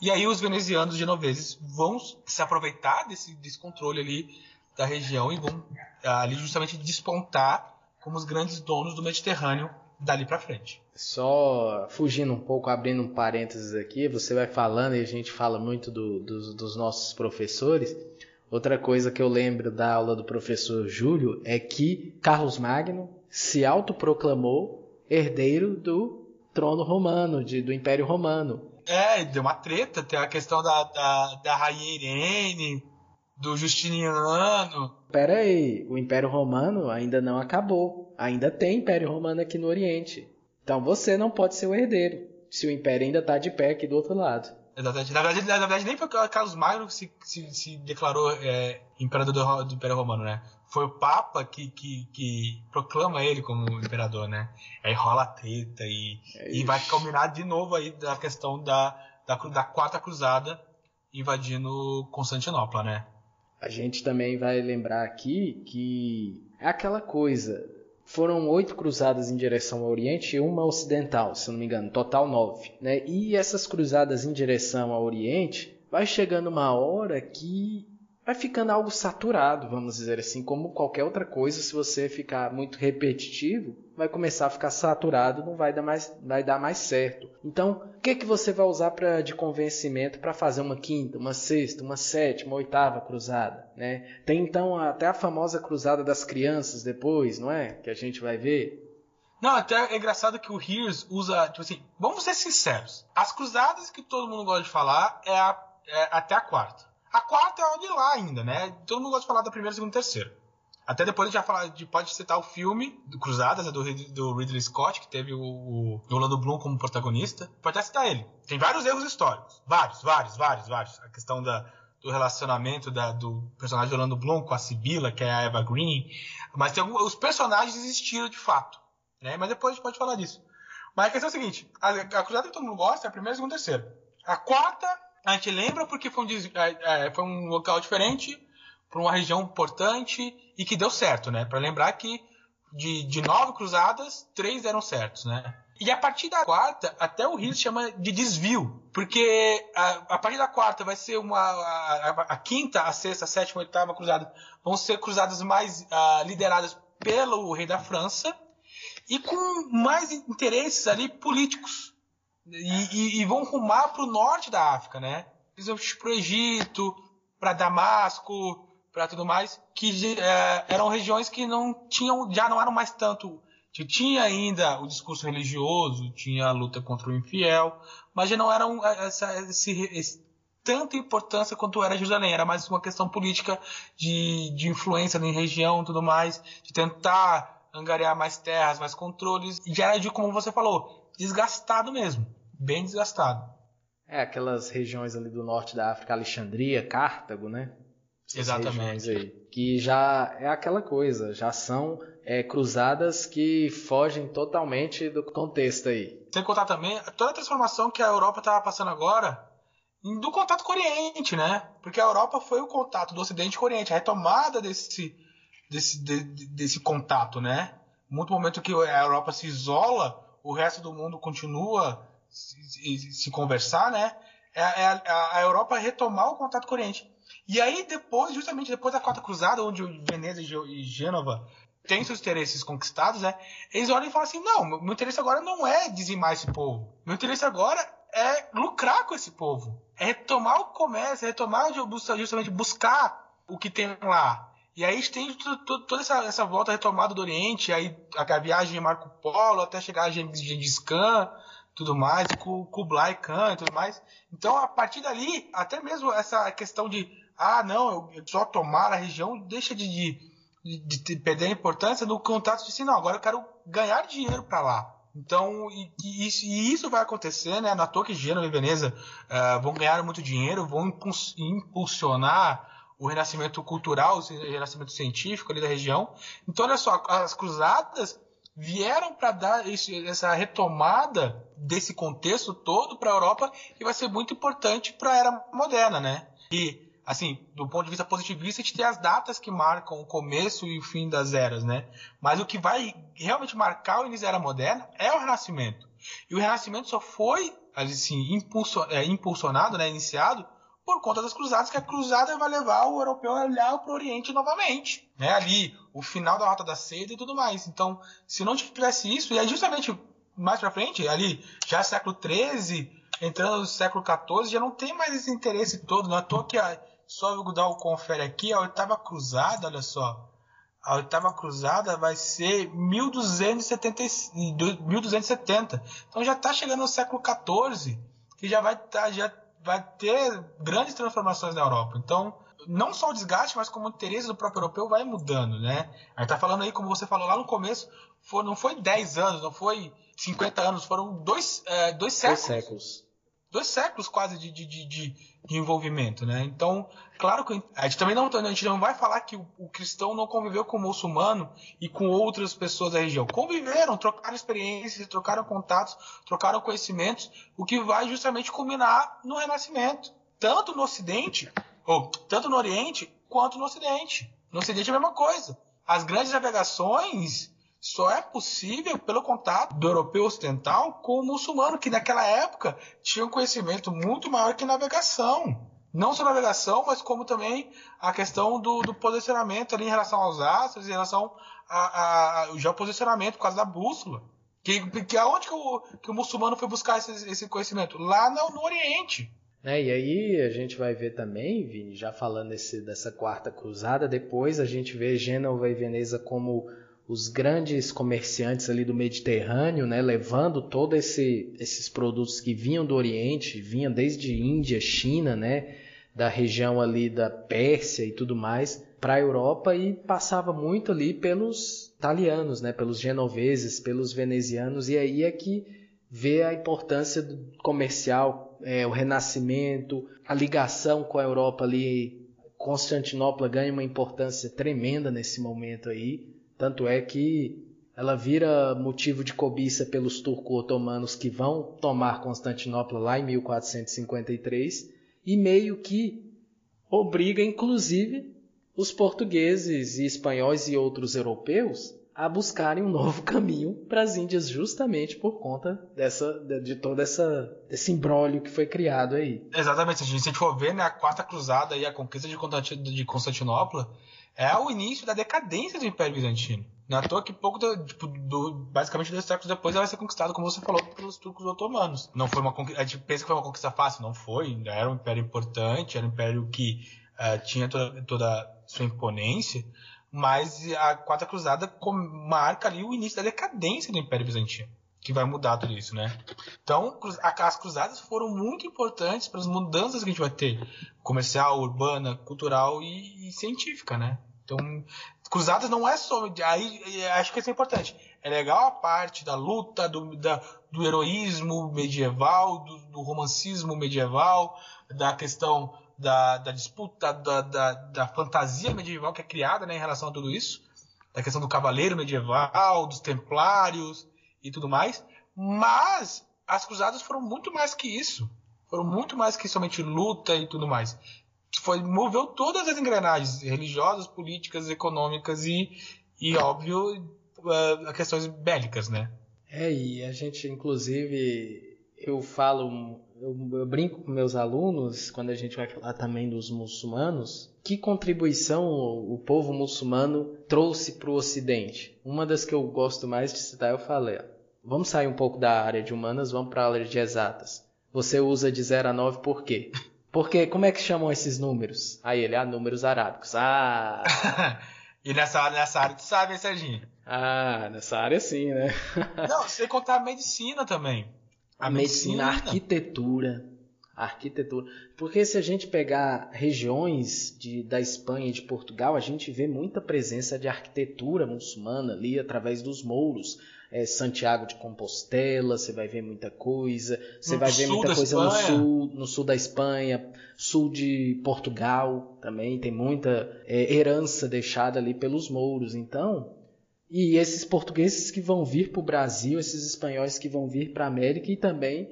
e aí os venezianos, os genoveses vão se aproveitar desse, desse controle ali da região e vão ali justamente despontar como os grandes donos do Mediterrâneo dali pra frente. Só fugindo um pouco, abrindo um parênteses aqui, você vai falando e a gente fala muito do, do, dos nossos professores. Outra coisa que eu lembro da aula do professor Júlio é que Carlos Magno se autoproclamou herdeiro do trono romano, de, do Império Romano. É, deu uma treta, tem a questão da, da, da rainha Irene, do Justiniano. Pera aí, o Império Romano ainda não acabou, ainda tem Império Romano aqui no Oriente. Então você não pode ser o herdeiro, se o Império ainda está de pé aqui do outro lado. Na verdade, na verdade nem foi Carlos Magno que se, se, se declarou é, imperador do, do Império Romano, né? Foi o Papa que, que, que proclama ele como imperador, né? Aí rola a treta e, e vai culminar de novo aí da questão da, da, da Quarta Cruzada invadindo Constantinopla, né? A gente também vai lembrar aqui que é aquela coisa... Foram oito cruzadas em direção ao Oriente e uma ocidental, se não me engano, total nove. Né? E essas cruzadas em direção ao Oriente, vai chegando uma hora que vai ficando algo saturado, vamos dizer assim, como qualquer outra coisa, se você ficar muito repetitivo, vai começar a ficar saturado, não vai dar mais, vai dar mais certo. Então, o que, que você vai usar pra, de convencimento para fazer uma quinta, uma sexta, uma sétima, uma oitava cruzada? Né? Tem então até a famosa cruzada das crianças depois, não é? Que a gente vai ver. Não, até é engraçado que o Hears usa, tipo assim, vamos ser sinceros, as cruzadas que todo mundo gosta de falar é, a, é até a quarta. A quarta é de lá ainda, né? Todo mundo gosta de falar da primeira, segunda e terceira. Até depois a gente vai falar, de, pode citar o filme do Cruzadas, do, do Ridley Scott, que teve o, o Orlando Bloom como protagonista. Pode até citar ele. Tem vários erros históricos. Vários, vários, vários, vários. A questão da, do relacionamento da, do personagem do Orlando Bloom com a Sibila, que é a Eva Green. Mas tem algum, os personagens existiram de fato, né? Mas depois a gente pode falar disso. Mas a questão é a seguinte. A, a cruzada que todo mundo gosta é a primeira, segunda e terceira. A quarta a gente lembra porque foi um, é, foi um local diferente, para uma região importante e que deu certo, né? Para lembrar que de, de nove cruzadas, três deram certos, né? E a partir da quarta, até o Rizzo chama de desvio, porque a, a partir da quarta vai ser uma... A, a, a quinta, a sexta, a sétima, a oitava cruzada vão ser cruzadas mais a, lideradas pelo rei da França e com mais interesses ali políticos. E, e, e vão rumar para o norte da África, né? Principalmente para o Egito, para Damasco, para tudo mais, que é, eram regiões que não tinham, já não eram mais tanto... Tinha ainda o discurso religioso, tinha a luta contra o infiel, mas já não era um, essa, esse, esse, tanta importância quanto era Jerusalém. Era mais uma questão política de, de influência na região e tudo mais, de tentar angariar mais terras, mais controles. E já era, de, como você falou, desgastado mesmo, bem desgastado. É, aquelas regiões ali do norte da África, Alexandria, Cartago, né? Essas Exatamente. Aí, que já é aquela coisa, já são... É, cruzadas que fogem totalmente do contexto aí. Tem que contar também toda a transformação que a Europa estava passando agora do contato com o Oriente, né? Porque a Europa foi o contato do Ocidente com o Oriente, a retomada desse, desse, de, desse contato, né? Muito momento que a Europa se isola, o resto do mundo continua se, se conversar, né? É, é a, a Europa retomar o contato com o Oriente. E aí depois, justamente depois da Quarta Cruzada, onde Veneza e Gênova tem seus interesses conquistados, né? Eles olham e falam assim, não, meu interesse agora não é dizimar esse povo. Meu interesse agora é lucrar com esse povo. É retomar o comércio, é retomar, justamente buscar o que tem lá. E aí a gente tem toda essa, essa volta retomada do Oriente, aí a viagem de Marco Polo, até chegar a Gengis Khan, tudo mais, Kublai Khan e tudo mais. Então, a partir dali, até mesmo essa questão de, ah, não, eu só tomar a região, deixa de... de de perder a importância no contato de assim, não, agora eu quero ganhar dinheiro para lá. Então, e, e, isso, e isso vai acontecer, né? Na toa que Gênova e Veneza uh, vão ganhar muito dinheiro, vão impulsionar o renascimento cultural, o renascimento científico ali da região. Então, olha só, as cruzadas vieram para dar isso, essa retomada desse contexto todo para a Europa, que vai ser muito importante para a era moderna, né? E assim, do ponto de vista positivista, a gente tem as datas que marcam o começo e o fim das eras, né? Mas o que vai realmente marcar o início da era moderna é o Renascimento. E o Renascimento só foi, assim, impulsionado, né, iniciado, por conta das cruzadas, que a cruzada vai levar o europeu a olhar para o Oriente novamente, né? Ali, o final da Rota da Seda e tudo mais. Então, se não tivesse isso, e é justamente mais para frente, ali, já século treze, entrando no século quatorze, já não tem mais esse interesse todo. Não é à toa que a... Só vou dar o confere aqui, a oitava cruzada, olha só. A oitava cruzada vai ser mil duzentos e setenta. Então já está chegando no século quatorze, que já vai, tá, já vai ter grandes transformações na Europa. Então, não só o desgaste, mas como o interesse do próprio europeu vai mudando, né? A gente está falando aí, como você falou lá no começo, foi, não foi dez anos, não foi cinquenta anos, foram dois, é, dois séculos. Dois séculos. Dois séculos quase de... de, de, de de envolvimento, né? Então, claro que a gente também não, a gente não vai falar que o, o cristão não conviveu com o muçulmano e com outras pessoas da região. Conviveram, trocaram experiências, trocaram contatos, trocaram conhecimentos, o que vai justamente culminar no Renascimento, tanto no Ocidente, ou tanto no Oriente, quanto no Ocidente. No Ocidente é a mesma coisa. As grandes navegações só é possível pelo contato do europeu ocidental com o muçulmano, que naquela época tinha um conhecimento muito maior que navegação. Não só navegação, mas como também a questão do, do posicionamento ali em relação aos astros, em relação ao geoposicionamento, por causa da bússola. Que, que aonde que o, que o muçulmano foi buscar esse, esse conhecimento? Lá no, no Oriente. É, e aí a gente vai ver também, Vini, já falando esse, dessa quarta cruzada, depois a gente vê Gênova e Veneza como... os grandes comerciantes ali do Mediterrâneo, né, levando todos esse, esses produtos que vinham do Oriente, vinham desde Índia, China, né, da região ali da Pérsia e tudo mais, para a Europa, e passava muito ali pelos italianos, né, pelos genoveses, pelos venezianos, e aí é que vê a importância do comercial, é, o Renascimento, a ligação com a Europa ali. Constantinopla ganha uma importância tremenda nesse momento aí. Tanto é que ela vira motivo de cobiça pelos turco-otomanos, que vão tomar Constantinopla lá em mil quatrocentos e cinquenta e três, e meio que obriga, inclusive, os portugueses e espanhóis e outros europeus a buscarem um novo caminho para as Índias, justamente por conta dessa, de, de todo essa, esse imbróglio que foi criado aí. Exatamente, se a gente, se a gente for ver, né, a Quarta Cruzada e a conquista de Constantinopla é o início da decadência do Império Bizantino. Não é à toa que pouco, do, tipo, do, basicamente dois séculos depois, ela vai ser conquistada, como você falou, pelos turcos otomanos. Não foi uma conquista, a gente pensa que foi uma conquista fácil, não foi. Era um império importante, era um império que uh, tinha toda, toda sua imponência, mas a Quarta Cruzada marca ali o início da decadência do Império Bizantino, que vai mudar tudo isso, né? Então, as cruzadas foram muito importantes para as mudanças que a gente vai ter, comercial, urbana, cultural e, e científica, né? Então, cruzadas não é só... Aí, acho que isso é importante. É legal a parte da luta, do, da, do heroísmo medieval, do, do romancismo medieval, da questão da, da disputa, da, da, da fantasia medieval que é criada, né, em relação a tudo isso, da questão do cavaleiro medieval, dos templários e tudo mais. Mas as cruzadas foram muito mais que isso. Foram muito mais que somente luta e tudo mais. Foi, moveu todas as engrenagens religiosas, políticas, econômicas e, e óbvio, uh, questões bélicas, né? É, e a gente, inclusive, eu falo, eu, eu brinco com meus alunos, quando a gente vai falar também dos muçulmanos, que contribuição o, o povo muçulmano trouxe para o Ocidente. Uma das que eu gosto mais de citar, eu falei, ó, vamos sair um pouco da área de humanas, vamos para a área de exatas. Você usa de zero a nove por quê? Porque, como é que chamam esses números? Aí ele, ah, números arábicos. Ah! E nessa área, nessa área, tu sabe, hein, Serginho? Ah, nessa área sim, né? Não, você contar a medicina também. A medicina, medicina, a arquitetura. A arquitetura. Porque se a gente pegar regiões de, da Espanha e de Portugal, a gente vê muita presença de arquitetura muçulmana ali através dos mouros. É, Santiago de Compostela, você vai ver muita coisa, você vai ver muita coisa no sul, no sul da Espanha, sul de Portugal também, tem muita é, herança deixada ali pelos mouros, então, e esses portugueses que vão vir para o Brasil, esses espanhóis que vão vir para a América e também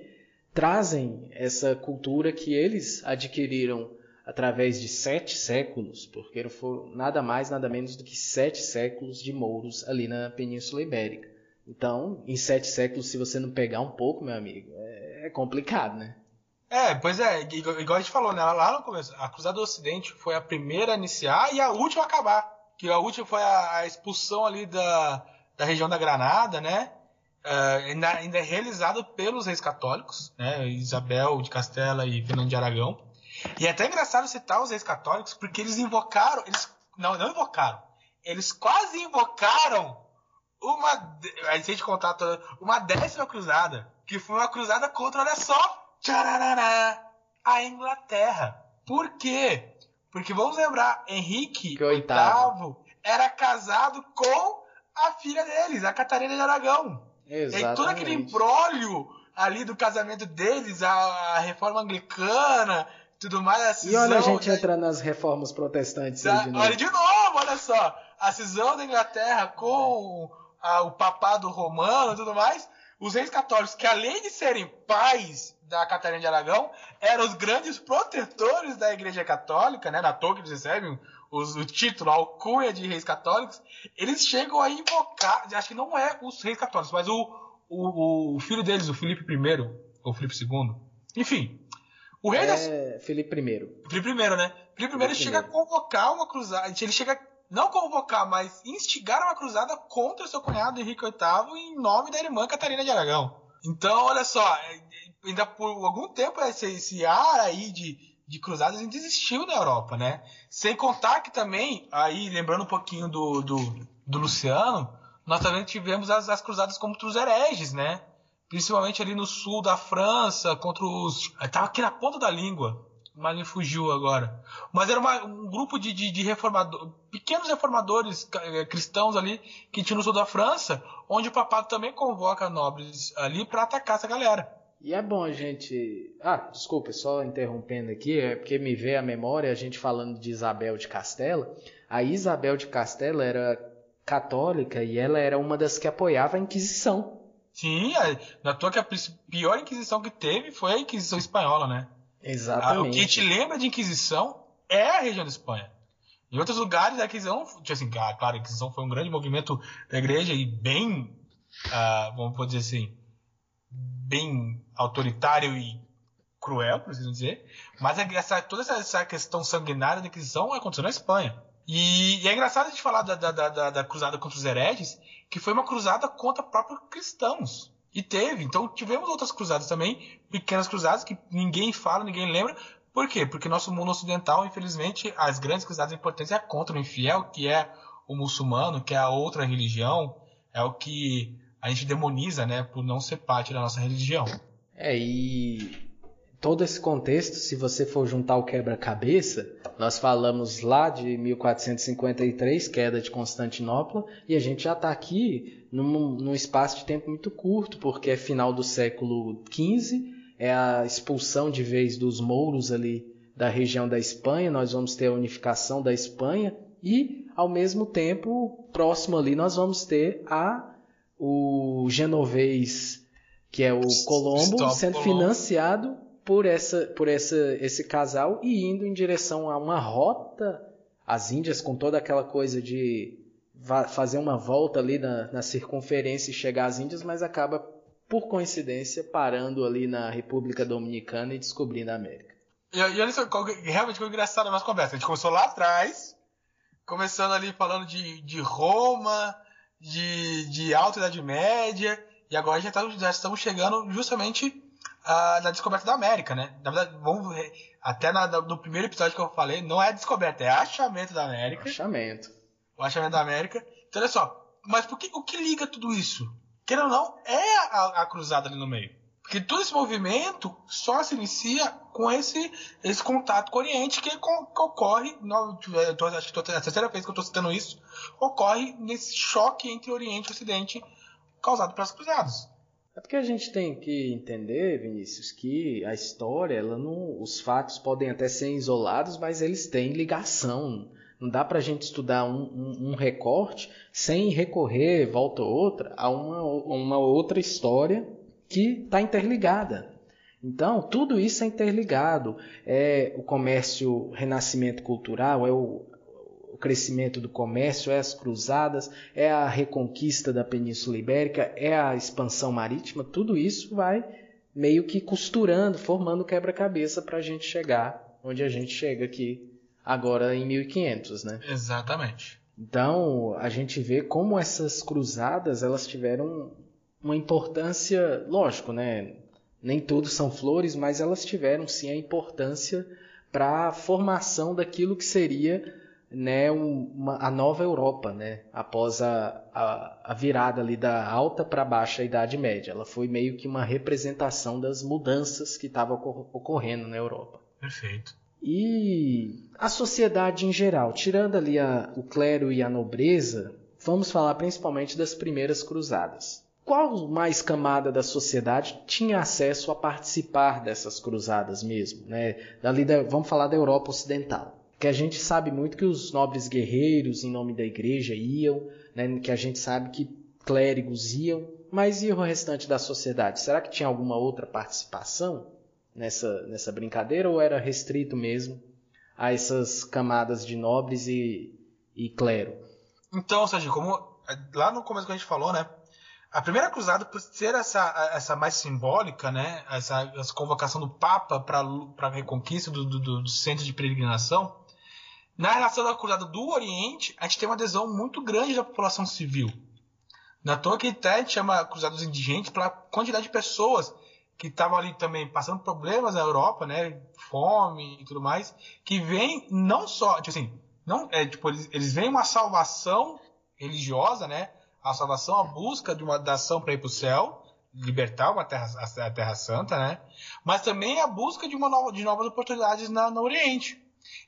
trazem essa cultura que eles adquiriram através de sete séculos, porque foram nada mais, nada menos do que sete séculos de mouros ali na Península Ibérica. Então, em sete séculos, se você não pegar um pouco, meu amigo, é complicado, né? É, pois é, igual a gente falou, né? Lá no começo, a Cruzada do Ocidente foi a primeira a iniciar e a última a acabar. Que a última foi a, a expulsão ali da, da região da Granada, né? Uh, ainda, ainda é realizado pelos reis católicos, né? Isabel de Castela e Fernando de Aragão. E é até engraçado citar os reis católicos, porque eles invocaram... Eles, não, não invocaram. Eles quase invocaram... Uma, a gente contar toda, uma décima cruzada, que foi uma cruzada contra, olha só, tcharará, a Inglaterra. Por quê? Porque vamos lembrar, Henrique oitavo era casado com a filha deles, a Catarina de Aragão. Exatamente. E todo aquele imbróglio ali do casamento deles, a, a reforma anglicana, tudo mais. A cisão, e olha a gente e... entrando nas reformas protestantes da, aí de novo. Olha de novo, olha só, a cisão da Inglaterra com... Ah, o papado romano e tudo mais, os reis católicos, que além de serem pais da Catarina de Aragão, eram os grandes protetores da Igreja Católica, né? Na toa que eles recebem os, o título, a alcunha de reis católicos, eles chegam a invocar, acho que não é os reis católicos, mas o, o, o filho deles, o Felipe primeiro, ou Felipe segundo, enfim, o rei é das... Felipe primeiro. Felipe primeiro, né? Felipe primeiro chega a convocar uma cruzada, ele chega a não convocar, mas instigaram uma cruzada contra o seu cunhado Henrique oitavo em nome da irmã Catarina de Aragão. Então, olha só, ainda por algum tempo esse, esse ar aí de, de cruzadas ainda existiu na Europa, né? Sem contar que também, aí lembrando um pouquinho do, do, do Luciano, nós também tivemos as, as cruzadas contra os hereges, né? Principalmente ali no sul da França, contra os... Estava aqui na ponta da língua. Mas ele fugiu agora. Mas era uma, um grupo de, de, de reformadores, pequenos reformadores cristãos ali, que tinha no sul da França, onde o papado também convoca nobres ali para atacar essa galera. E é bom a gente... Ah, desculpa, só interrompendo aqui, é porque me veio à memória a gente falando de Isabel de Castela. A Isabel de Castela era católica e ela era uma das que apoiava a Inquisição. Sim, na toa que a pior Inquisição que teve foi a Inquisição Espanhola, né? Exatamente. O que te lembra de Inquisição é a região da Espanha. Em outros lugares, a Inquisição, assim, claro, a Inquisição foi um grande movimento da igreja e bem, uh, vamos poder dizer assim, bem autoritário e cruel, por assim dizer. Mas essa, toda essa, essa questão sanguinária da Inquisição aconteceu na Espanha. E, e é engraçado a gente falar da, da, da, da cruzada contra os hereges, que foi uma cruzada contra próprios cristãos. E teve, então tivemos outras cruzadas também, pequenas cruzadas que ninguém fala, ninguém lembra. Por quê? Porque nosso mundo ocidental, infelizmente, as grandes cruzadas importantes é contra o infiel, que é o muçulmano, que é a outra religião, é o que a gente demoniza, né, por não ser parte da nossa religião. É, e todo esse contexto, se você for juntar o quebra-cabeça, nós falamos lá de mil quatrocentos e cinquenta e três, queda de Constantinopla, e a gente já está aqui num, num espaço de tempo muito curto, porque é final do século quinze, é a expulsão de vez dos mouros ali da região da Espanha, nós vamos ter a unificação da Espanha e, ao mesmo tempo, próximo ali, nós vamos ter a, o genovês, que é o Colombo, Stop, sendo Colombo. financiado por, essa, por essa, esse casal e indo em direção a uma rota às Índias, com toda aquela coisa de fazer uma volta ali na, na circunferência e chegar às Índias, mas acaba por coincidência, parando ali na República Dominicana e descobrindo a América. E, e olha só, realmente foi engraçado a nossa conversa. A gente começou lá atrás, começando ali falando de, de Roma, de, de Alta Idade Média, e agora já, tá, já estamos chegando justamente ah, na descoberta da América, né? Na verdade, vamos, até na, no primeiro episódio que eu falei, não é descoberta, é achamento da América. Achamento. O achamento da América. Então, olha só, mas por que, o que liga tudo isso? Queira ou não, é a, a cruzada ali no meio. Porque todo esse movimento só se inicia com esse, esse contato com o Oriente que, com, que ocorre, não, eu tô, acho que tô, é a terceira vez que eu estou citando isso, ocorre nesse choque entre Oriente e Ocidente causado pelas cruzadas. É porque a gente tem que entender, Vinícius, que a história, ela não, os fatos podem até ser isolados, mas eles têm ligação. Não dá para a gente estudar um, um, um recorte sem recorrer, volta ou outra, a uma, uma outra história que está interligada. Então, tudo isso é interligado. É o comércio, o renascimento cultural, é o, o crescimento do comércio, é as cruzadas, é a reconquista da Península Ibérica, é a expansão marítima. Tudo isso vai meio que costurando, formando quebra-cabeça para a gente chegar onde a gente chega aqui. Agora em mil e quinhentos, né? Exatamente. Então, a gente vê como essas cruzadas, elas tiveram uma importância, lógico, né? Nem tudo são flores, mas elas tiveram sim a importância para a formação daquilo que seria, né, uma, a nova Europa, né? Após a, a, a virada ali da alta para baixa Idade Média. Ela foi meio que uma representação das mudanças que estavam ocorrendo na Europa. Perfeito. E a sociedade em geral, tirando ali a, o clero e a nobreza, vamos falar principalmente das primeiras cruzadas. Qual mais camada da sociedade tinha acesso a participar dessas cruzadas mesmo, né? Dali da, vamos falar da Europa Ocidental, que a gente sabe muito que os nobres guerreiros em nome da igreja iam, né? Que a gente sabe que clérigos iam, mas e o restante da sociedade? Será que tinha alguma outra participação Nessa, nessa brincadeira, ou era restrito mesmo a essas camadas de nobres e, e clero? Então, Sérgio, como lá no começo que a gente falou, né, a primeira cruzada, por ser essa, essa mais simbólica, né, essa, essa convocação do Papa para a reconquista do, do, do centro de peregrinação, na relação da cruzada do Oriente, a gente tem uma adesão muito grande da população civil. Na toa que até a gente chama cruzada dos indigentes pela quantidade de pessoas que estavam ali também passando problemas na Europa, né, fome e tudo mais, que vem não só, tipo assim, não, é, tipo, eles, eles veem uma salvação religiosa, né, a salvação, a busca de uma da ação para ir para o céu, libertar uma terra, a, a Terra Santa, né, mas também a busca de, uma nova, de novas oportunidades na, no Oriente.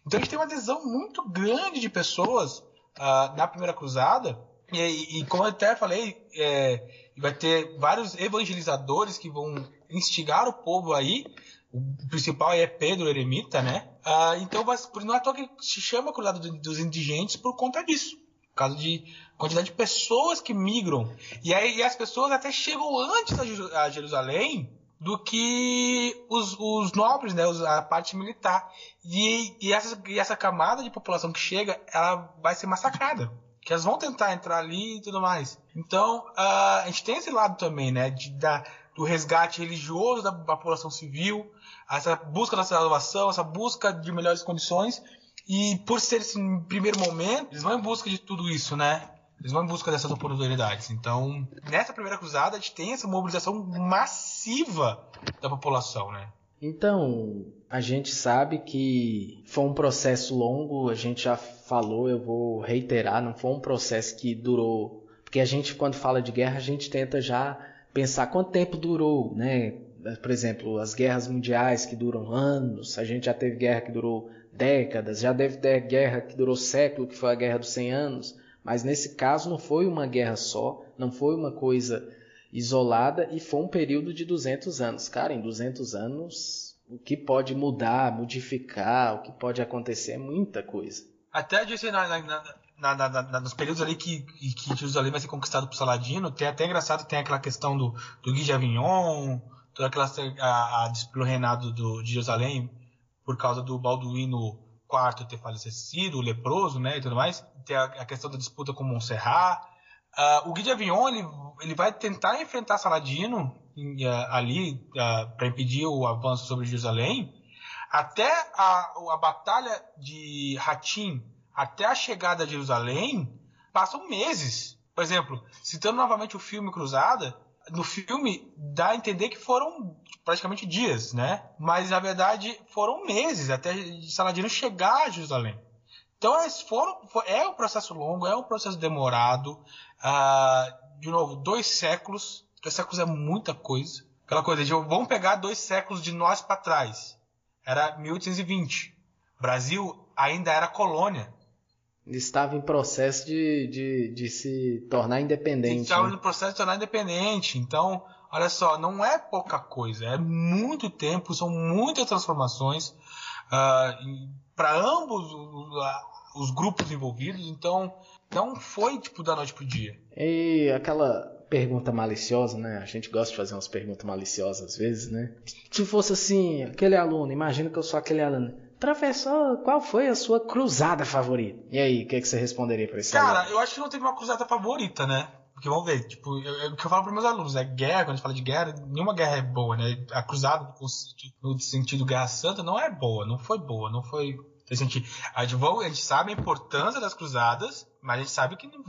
Então a gente tem uma adesão muito grande de pessoas uh, na Primeira Cruzada, e, e como eu até falei, é, vai ter vários evangelizadores que vão instigar o povo aí, o principal é Pedro Eremita, né? Ah, então, não é à toa que se chama cruzada dos indigentes por conta disso, por causa de quantidade de pessoas que migram. E aí e as pessoas até chegam antes a Jerusalém do que os, os nobres, né, a parte militar. E, e, essa, e essa camada de população que chega, ela vai ser massacrada. Que elas vão tentar entrar ali e tudo mais. Então, uh, a gente tem esse lado também, né, de, da, do resgate religioso da população civil, essa busca da salvação, essa busca de melhores condições. E por ser esse primeiro momento, eles vão em busca de tudo isso, né? Eles vão em busca dessas oportunidades. Então, nessa primeira cruzada, a gente tem essa mobilização massiva da população, né? Então, a gente sabe que foi um processo longo, a gente já falou, eu vou reiterar, não foi um processo que durou... Porque a gente, quando fala de guerra, a gente tenta já pensar quanto tempo durou, né? Por exemplo, as guerras mundiais que duram anos, a gente já teve guerra que durou décadas, já deve ter guerra que durou século, que foi a Guerra dos cem Anos, mas nesse caso não foi uma guerra só, não foi uma coisa isolada e foi um período de duzentos anos. Cara, em duzentos anos, o que pode mudar, modificar, o que pode acontecer é muita coisa. Até disse na, na, na, na, na, nos períodos ali que, que Jerusalém vai ser conquistado por Saladino, tem até engraçado, tem aquela questão do, do Gui de Avignon, toda aquela a, a disputa do reinado do, de Jerusalém por causa do Balduíno quarto ter falecido, o leproso, né, e tudo mais. Tem a, a questão da disputa com Montserrat. Uh, o Gui de Avignon, ele, ele vai tentar enfrentar Saladino em, uh, ali uh, para impedir o avanço sobre Jerusalém. Até a, a batalha de Hattin, até a chegada a Jerusalém, passam meses. Por exemplo, citando novamente o filme Cruzada, no filme dá a entender que foram praticamente dias, né? Mas, na verdade, foram meses até Saladino chegar a Jerusalém. Então, foram, é um processo longo, é um processo demorado. Uh, de novo, dois séculos. Dois séculos é muita coisa. Aquela coisa de, vamos pegar dois séculos de nós para trás. Era mil oitocentos e vinte. O Brasil ainda era colônia. Estava em processo de, de, de se tornar independente. Estava né? em processo de se tornar independente. Então, olha só, não é pouca coisa. É muito tempo, são muitas transformações uh, para ambos os, os grupos envolvidos. Então, não foi tipo da noite pro dia. E aquela pergunta maliciosa, né? A gente gosta de fazer umas perguntas maliciosas às vezes, né? Se fosse assim, aquele aluno, imagina que eu sou aquele aluno. Professor, qual foi a sua cruzada favorita? E aí, o que, é que você responderia para esse Cara, aluno? Eu acho que não teve uma cruzada favorita, né? Porque vamos ver, tipo, é o que eu falo para meus alunos, é né? guerra, quando a gente fala de guerra, nenhuma guerra é boa, né? A cruzada no sentido guerra santa não é boa, não foi boa, não foi... A gente, a gente sabe a importância das cruzadas, mas a gente sabe que do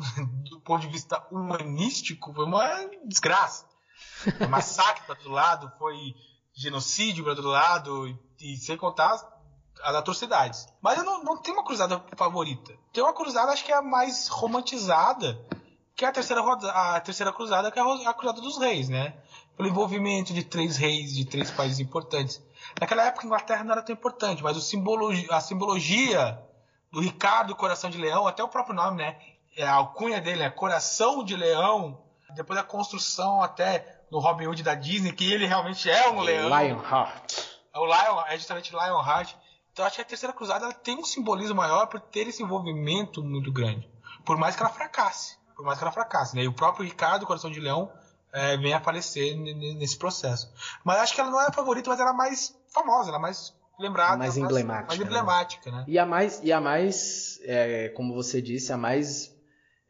ponto de vista humanístico foi uma desgraça. Foi massacre para outro lado, foi genocídio para outro lado, e, e sem contar... as atrocidades. Mas eu não, não tenho uma cruzada favorita. Tem uma cruzada, acho que é a mais romantizada, que é a terceira, a terceira cruzada, que é a cruzada dos reis, né? Pelo envolvimento de três reis, de três países importantes. Naquela época, a Inglaterra não era tão importante, mas o simbologia, a simbologia do Ricardo Coração de Leão, até o próprio nome, né? A alcunha dele é Coração de Leão. Depois a construção até no Robin Hood da Disney, que ele realmente é um leão. Lionheart. O Lion, é justamente Lionheart. Então, acho que a terceira cruzada ela tem um simbolismo maior por ter esse envolvimento muito grande. Por mais que ela fracasse. Por mais que ela fracasse. Né? E o próprio Ricardo, Coração de Leão, é, vem a falecer nesse processo. Mas acho que ela não é a favorita, mas ela é mais famosa, ela é mais lembrada. Mais emblemática. Mais, mais emblemática né? Né? E a mais, e a mais é, como você disse, a mais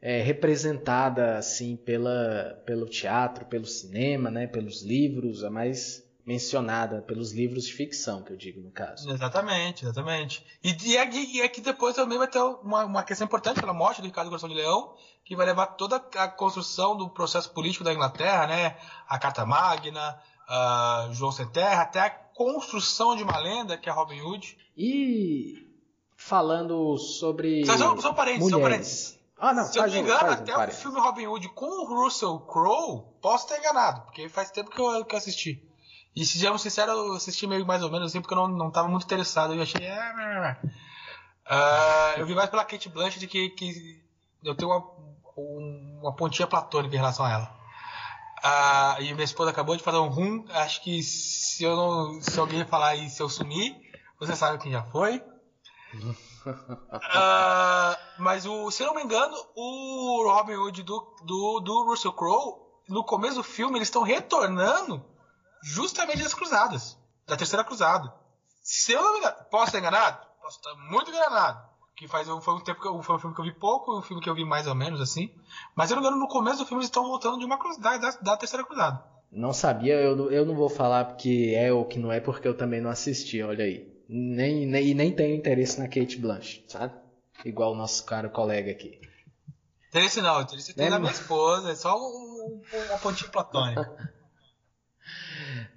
é, representada assim, pela, pelo teatro, pelo cinema, né? Pelos livros, a mais... mencionada pelos livros de ficção, que eu digo no caso. Exatamente, exatamente. E, e, e aqui depois também vai ter uma, uma questão importante pela morte do Ricardo Coração de Leão, que vai levar toda a construção do processo político da Inglaterra, né? A Carta Magna, uh, João Sem Terra, até a construção de uma lenda, que é Robin Hood. E falando sobre só, só, só parênteses, só parênteses. Ah, não, se eu me engano, até o filme Robin Hood com o Russell Crowe, posso ter enganado, porque faz tempo que eu, que eu assisti. E, se sejamos sinceros, eu assisti meio mais ou menos assim, porque eu não, não tava muito interessado. Eu achei... Uh, eu vi mais pela Kate Blanchett, que, que eu tenho uma, uma pontinha platônica em relação a ela. Uh, e minha esposa acabou de fazer um rum. Acho que se, eu não, se alguém falar e se eu sumir, você sabe quem já foi. Uh, mas, o, se eu não me engano, o Robin Hood do, do, do Russell Crowe, no começo do filme, eles estão retornando... justamente das cruzadas, da terceira cruzada. Se eu não me engano, posso estar enganado? Posso estar muito enganado. Que faz, foi, um tempo que eu, foi um filme que eu vi pouco, um filme que eu vi mais ou menos, assim. Mas eu não me engano, no começo do filme eles estão voltando de uma cruzada, da, da terceira cruzada. Não sabia, eu, eu não vou falar porque é ou que não é, porque eu também não assisti, olha aí. Nem, nem, nem tenho interesse na Cate Blanchett, sabe? Igual o nosso caro colega aqui. Interesse não, interesse tem da minha esposa, é só um, um, uma pontinha platônica.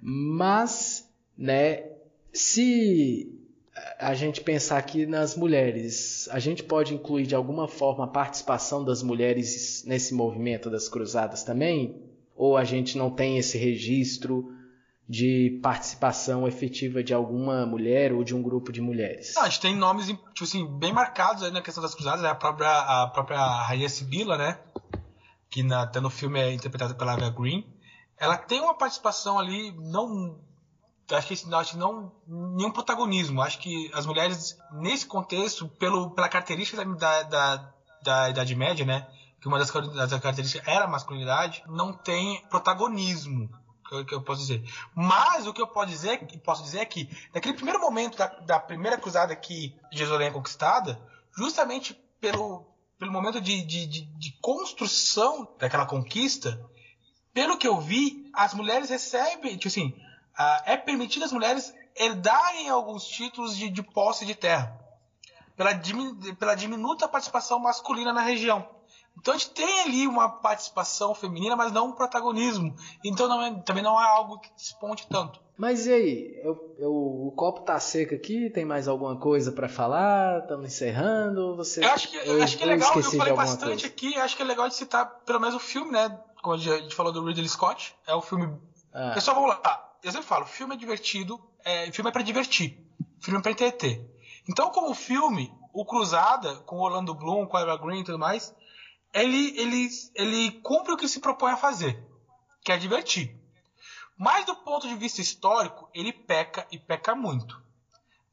Mas, né, se a gente pensar aqui nas mulheres, a gente pode incluir de alguma forma a participação das mulheres nesse movimento das cruzadas também? Ou a gente não tem esse registro de participação efetiva de alguma mulher ou de um grupo de mulheres? Não, a gente tem nomes tipo assim, bem marcados aí na questão das cruzadas, né? a, própria, a própria Rainha Sibila, né? Que na, até no filme é interpretada pela Ava Green. Ela tem uma participação ali, não... Acho que, acho que não nenhum protagonismo. Acho que as mulheres, nesse contexto, pelo, pela característica da, da, da Idade Média, né? Que uma das, das características era a masculinidade, não tem protagonismo, que eu, que eu posso dizer. Mas o que eu posso dizer, posso dizer é que, naquele primeiro momento da, da primeira cruzada que Jerusalém é conquistada, justamente pelo, pelo momento de, de, de, de construção daquela conquista, pelo que eu vi, as mulheres recebem, tipo assim, Uh, é permitido às mulheres herdarem alguns títulos de, de posse de terra, pela, diminu- pela diminuta participação masculina na região. Então a gente tem ali uma participação feminina, mas não um protagonismo. Então não é, também não é algo que desponte tanto. Mas e aí? Eu, eu, o copo tá seco aqui? Tem mais alguma coisa para falar? Estamos encerrando? Você... Eu acho que, eu, acho que é legal, eu falei bastante coisa aqui. Acho que é legal de citar pelo menos o filme, né? Como a gente falou do Ridley Scott. É o filme... Ah. Pessoal, vamos lá. Eu sempre falo, filme é divertido, é, filme é pra divertir, filme é pra entreter. Então, como filme, o Cruzada, com o Orlando Bloom, com a Eva Green e tudo mais, ele, ele, ele cumpre o que se propõe a fazer, que é divertir. Mas, do ponto de vista histórico, ele peca e peca muito.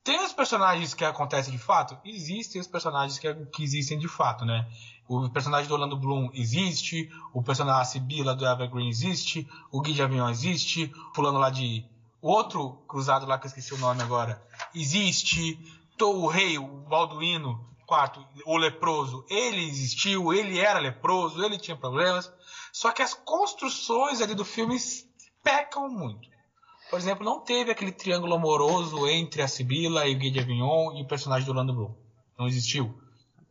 Tem os personagens que acontecem de fato? Existem os personagens que, que existem de fato, né? O personagem do Orlando Bloom existe, o personagem da Sibila do Evergreen existe, o Gui de Avignon existe, pulando lá de outro cruzado lá que eu esqueci o nome agora, existe, o rei, o Balduíno quarto, o leproso, ele existiu, ele era leproso, ele tinha problemas, só que as construções ali do filme pecam muito. Por exemplo, não teve aquele triângulo amoroso entre a Sibila e o Gui de Avignon e o personagem do Orlando Bloom, não existiu.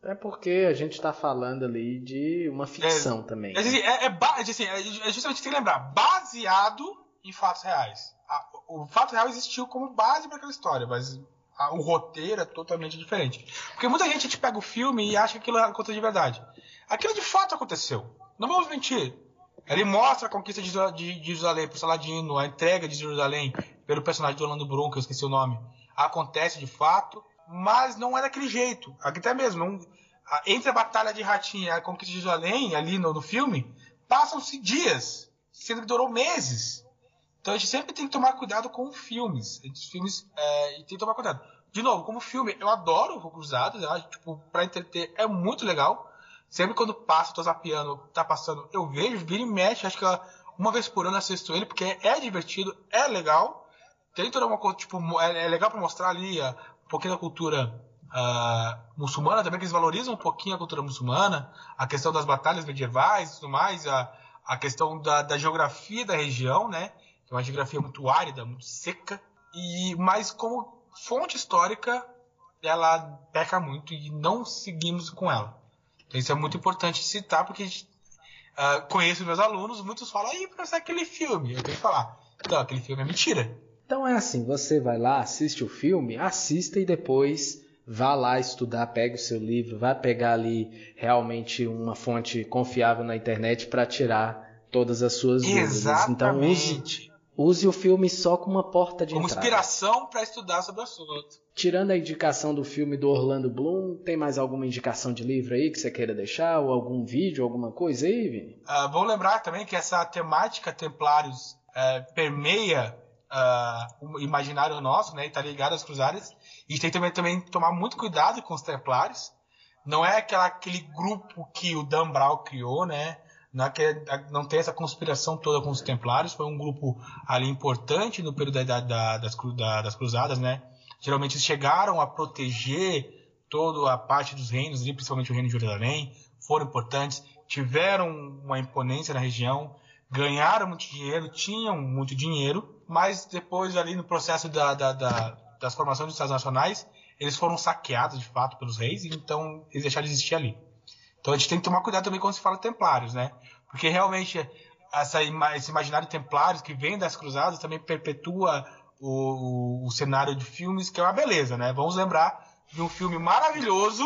É porque a gente está falando ali de uma ficção é, também. É, né? é, é, é, assim, é justamente tem que lembrar, baseado em fatos reais. A, o fato real existiu como base para aquela história, mas a, o roteiro é totalmente diferente. Porque muita gente, gente pega o filme e acha que aquilo aconteceu de verdade. Aquilo de fato aconteceu. Não vamos mentir. Ele mostra a conquista de, de, de Jerusalém por Saladino, a entrega de Jerusalém pelo personagem do Orlando Bloom, que eu esqueci o nome, acontece de fato. Mas não é daquele jeito. Até mesmo, não, entre a Batalha de Ratinha e a Conquista de Jerusalém, ali no, no filme, passam-se dias, sendo que durou meses. Então a gente sempre tem que tomar cuidado com filmes. Os filmes é, tem que tomar cuidado. De novo, como filme, eu adoro o Cruzados, eu acho, tipo, pra entreter é muito legal. Sempre quando passo, tô zapiando, tá passando, eu vejo, vira e mexe, acho que ela, uma vez por ano assisto ele, porque é divertido, é legal. Tem toda uma coisa, tipo, é, é legal pra mostrar ali a. um pouquinho da cultura uh, muçulmana também, que eles valorizam um pouquinho a cultura muçulmana, a questão das batalhas medievais e tudo mais, a, a questão da, da geografia da região, né? Que é uma geografia muito árida, muito seca, e, mas como fonte histórica, ela peca muito e não seguimos com ela. Então, isso é muito importante citar, porque uh, conheço meus alunos, muitos falam, aí, professor, aquele filme, eu tenho que falar, então, aquele filme é mentira. Então é assim, você vai lá, assiste o filme, assista e depois vá lá estudar, pega o seu livro, vai pegar ali realmente uma fonte confiável na internet para tirar todas as suas dúvidas. Então use, use o filme só como uma porta de como entrada. Como inspiração para estudar sobre o assunto. Tirando a indicação do filme do Orlando Bloom, tem mais alguma indicação de livro aí que você queira deixar? Ou algum vídeo, alguma coisa aí, Vini? Ah, vou lembrar também que essa temática Templários é, permeia... Uh, o imaginário nosso, né, e tá ligado às cruzadas, e tem também, também tomar muito cuidado com os templários. Não é aquela, aquele grupo que o Dan Brown criou, né, Não, é que, não tem essa conspiração toda com os templários, foi um grupo ali importante no período da, da, das, da, das cruzadas, né? Geralmente eles chegaram a proteger toda a parte dos reinos, principalmente o reino de Jerusalém, foram importantes, tiveram uma imponência na região, ganharam muito dinheiro, tinham muito dinheiro, mas depois ali no processo da, da, da, das formações dos Estados Nacionais, eles foram saqueados de fato pelos reis, e então eles deixaram de existir ali. Então a gente tem que tomar cuidado também quando se fala templários, né? Porque realmente essa, esse imaginário de templários que vem das cruzadas também perpetua o, o, o cenário de filmes, que é uma beleza, né? Vamos lembrar de um filme maravilhoso,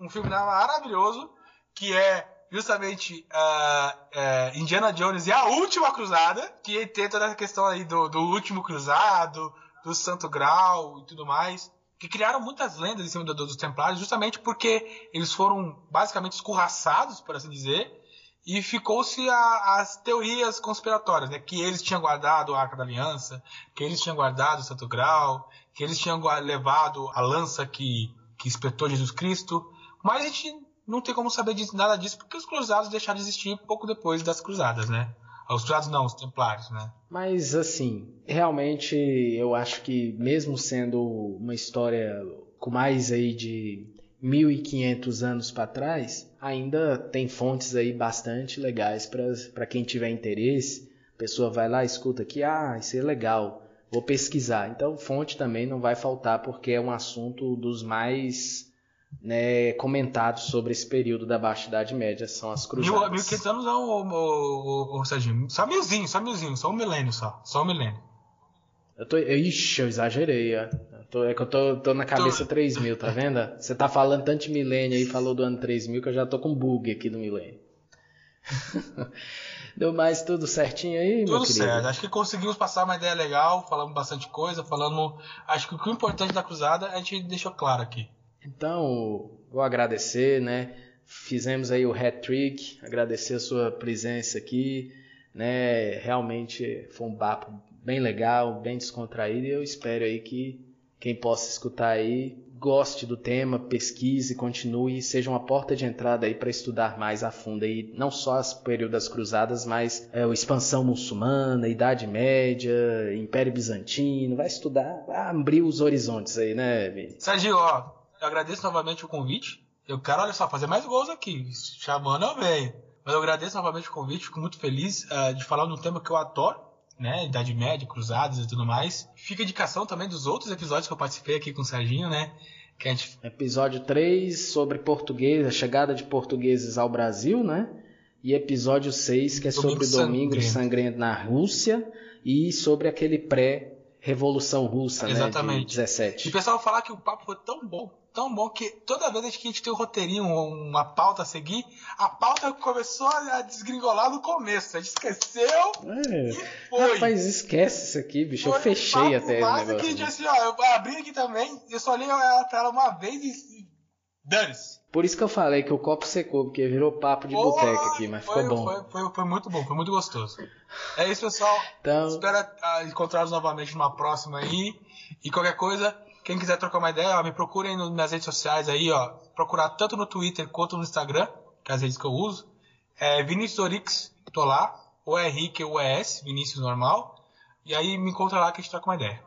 um filme maravilhoso, que é justamente uh, uh, Indiana Jones e a Última Cruzada, que tem toda essa questão aí do, do Último Cruzado, do Santo Graal e tudo mais, que criaram muitas lendas em cima do, do, dos templários, justamente porque eles foram basicamente escorraçados, por assim dizer, e ficou-se a, as teorias conspiratórias, né? Que eles tinham guardado a Arca da Aliança, que eles tinham guardado o Santo Graal, que eles tinham levado a lança que, que espetou Jesus Cristo, mas a gente não tem como saber disso, nada disso, porque os cruzados deixaram de existir pouco depois das cruzadas, né? Os cruzados não, os templários, né? Mas, assim, realmente eu acho que, mesmo sendo uma história com mais aí de mil e quinhentos anos para trás, ainda tem fontes aí bastante legais para quem tiver interesse. A pessoa vai lá, escuta aqui, ah, isso é legal, vou pesquisar. Então, fonte também não vai faltar, porque é um assunto dos mais... né, comentado sobre esse período da Baixa Idade Média, são as cruzadas. mil e quinhentos anos não, ô, ô, ô, ô, Serginho. Só milzinho, só milzinho, só um milênio só. Só um milênio. Eu tô, ixi, eu exagerei. Eu tô, é que eu tô, tô na cabeça tô... três mil, tá vendo? Você tá falando tanto de milênio aí, falou do ano três mil, que eu já tô com bug aqui do milênio. Deu mais tudo certinho aí, tudo meu querido? Tudo certo. Acho que conseguimos passar uma ideia legal, falamos bastante coisa, falando... Acho que o que é importante da cruzada a gente deixou claro aqui. Então, vou agradecer, né? Fizemos aí o hat-trick, agradecer a sua presença aqui, né? Realmente foi um papo bem legal, bem descontraído, e eu espero aí que quem possa escutar aí goste do tema, pesquise, continue, seja uma porta de entrada aí para estudar mais a fundo aí, não só o período das cruzadas, mas é, a expansão muçulmana, Idade Média, Império Bizantino, vai estudar, vai abrir os horizontes aí, né, Vini? Sérgio, ó, eu agradeço novamente o convite. Eu quero, olha só, fazer mais gols aqui. Chamando eu venho. Mas eu agradeço novamente o convite. Fico muito feliz uh, de falar de um tema que eu adoro, né? Idade Média, cruzadas e tudo mais. Fica a indicação também dos outros episódios que eu participei aqui com o Serginho, né? Que a gente... Episódio três sobre português, a chegada de portugueses ao Brasil, né? E episódio seis, que é Domingo sobre o Domingo Sangrento na Rússia e sobre aquele pré-revolução russa, exatamente, né? De dezessete. E o pessoal falar que o papo foi tão bom. Tão bom que toda vez que a gente tem um roteirinho, uma pauta a seguir, a pauta começou a desgringolar no começo. A gente esqueceu é. e foi. Rapaz, esquece isso aqui, bicho. Foi eu fechei um até. Mas que a gente assim, ó, eu abri aqui também, eu só li ela pra ela uma vez e dane-se. Por isso que eu falei que o copo secou, porque virou papo de boteca aqui, mas foi, ficou bom. Foi, foi, foi muito bom, foi muito gostoso. É isso, pessoal. Então... Espero encontrá-los novamente numa próxima aí. E qualquer coisa... Quem quiser trocar uma ideia, ó, me procurem nas redes sociais aí, ó. Procurar tanto no Twitter quanto no Instagram, que é as redes que eu uso. É Vinícius Orix, tô lá. O-R-I-Q-U-E-S, Vinícius normal. E aí me encontra lá que a gente troca uma ideia.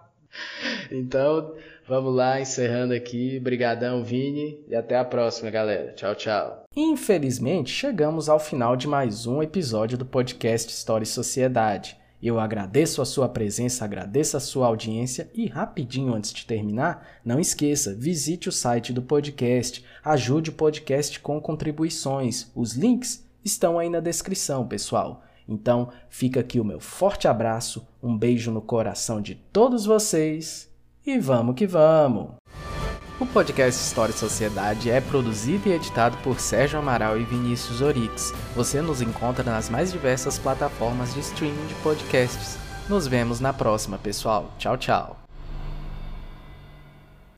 Então, vamos lá, encerrando aqui. Brigadão, Vini. E até a próxima, galera. Tchau, tchau. Infelizmente, chegamos ao final de mais um episódio do podcast História e Sociedade. Eu agradeço a sua presença, agradeço a sua audiência e, rapidinho antes de terminar, não esqueça, visite o site do podcast, ajude o podcast com contribuições. Os links estão aí na descrição, pessoal. Então, fica aqui o meu forte abraço, um beijo no coração de todos vocês e vamos que vamos! O podcast História e Sociedade é produzido e editado por Sérgio Amaral e Vinícius Orix. Você nos encontra nas mais diversas plataformas de streaming de podcasts. Nos vemos na próxima, pessoal. Tchau, tchau.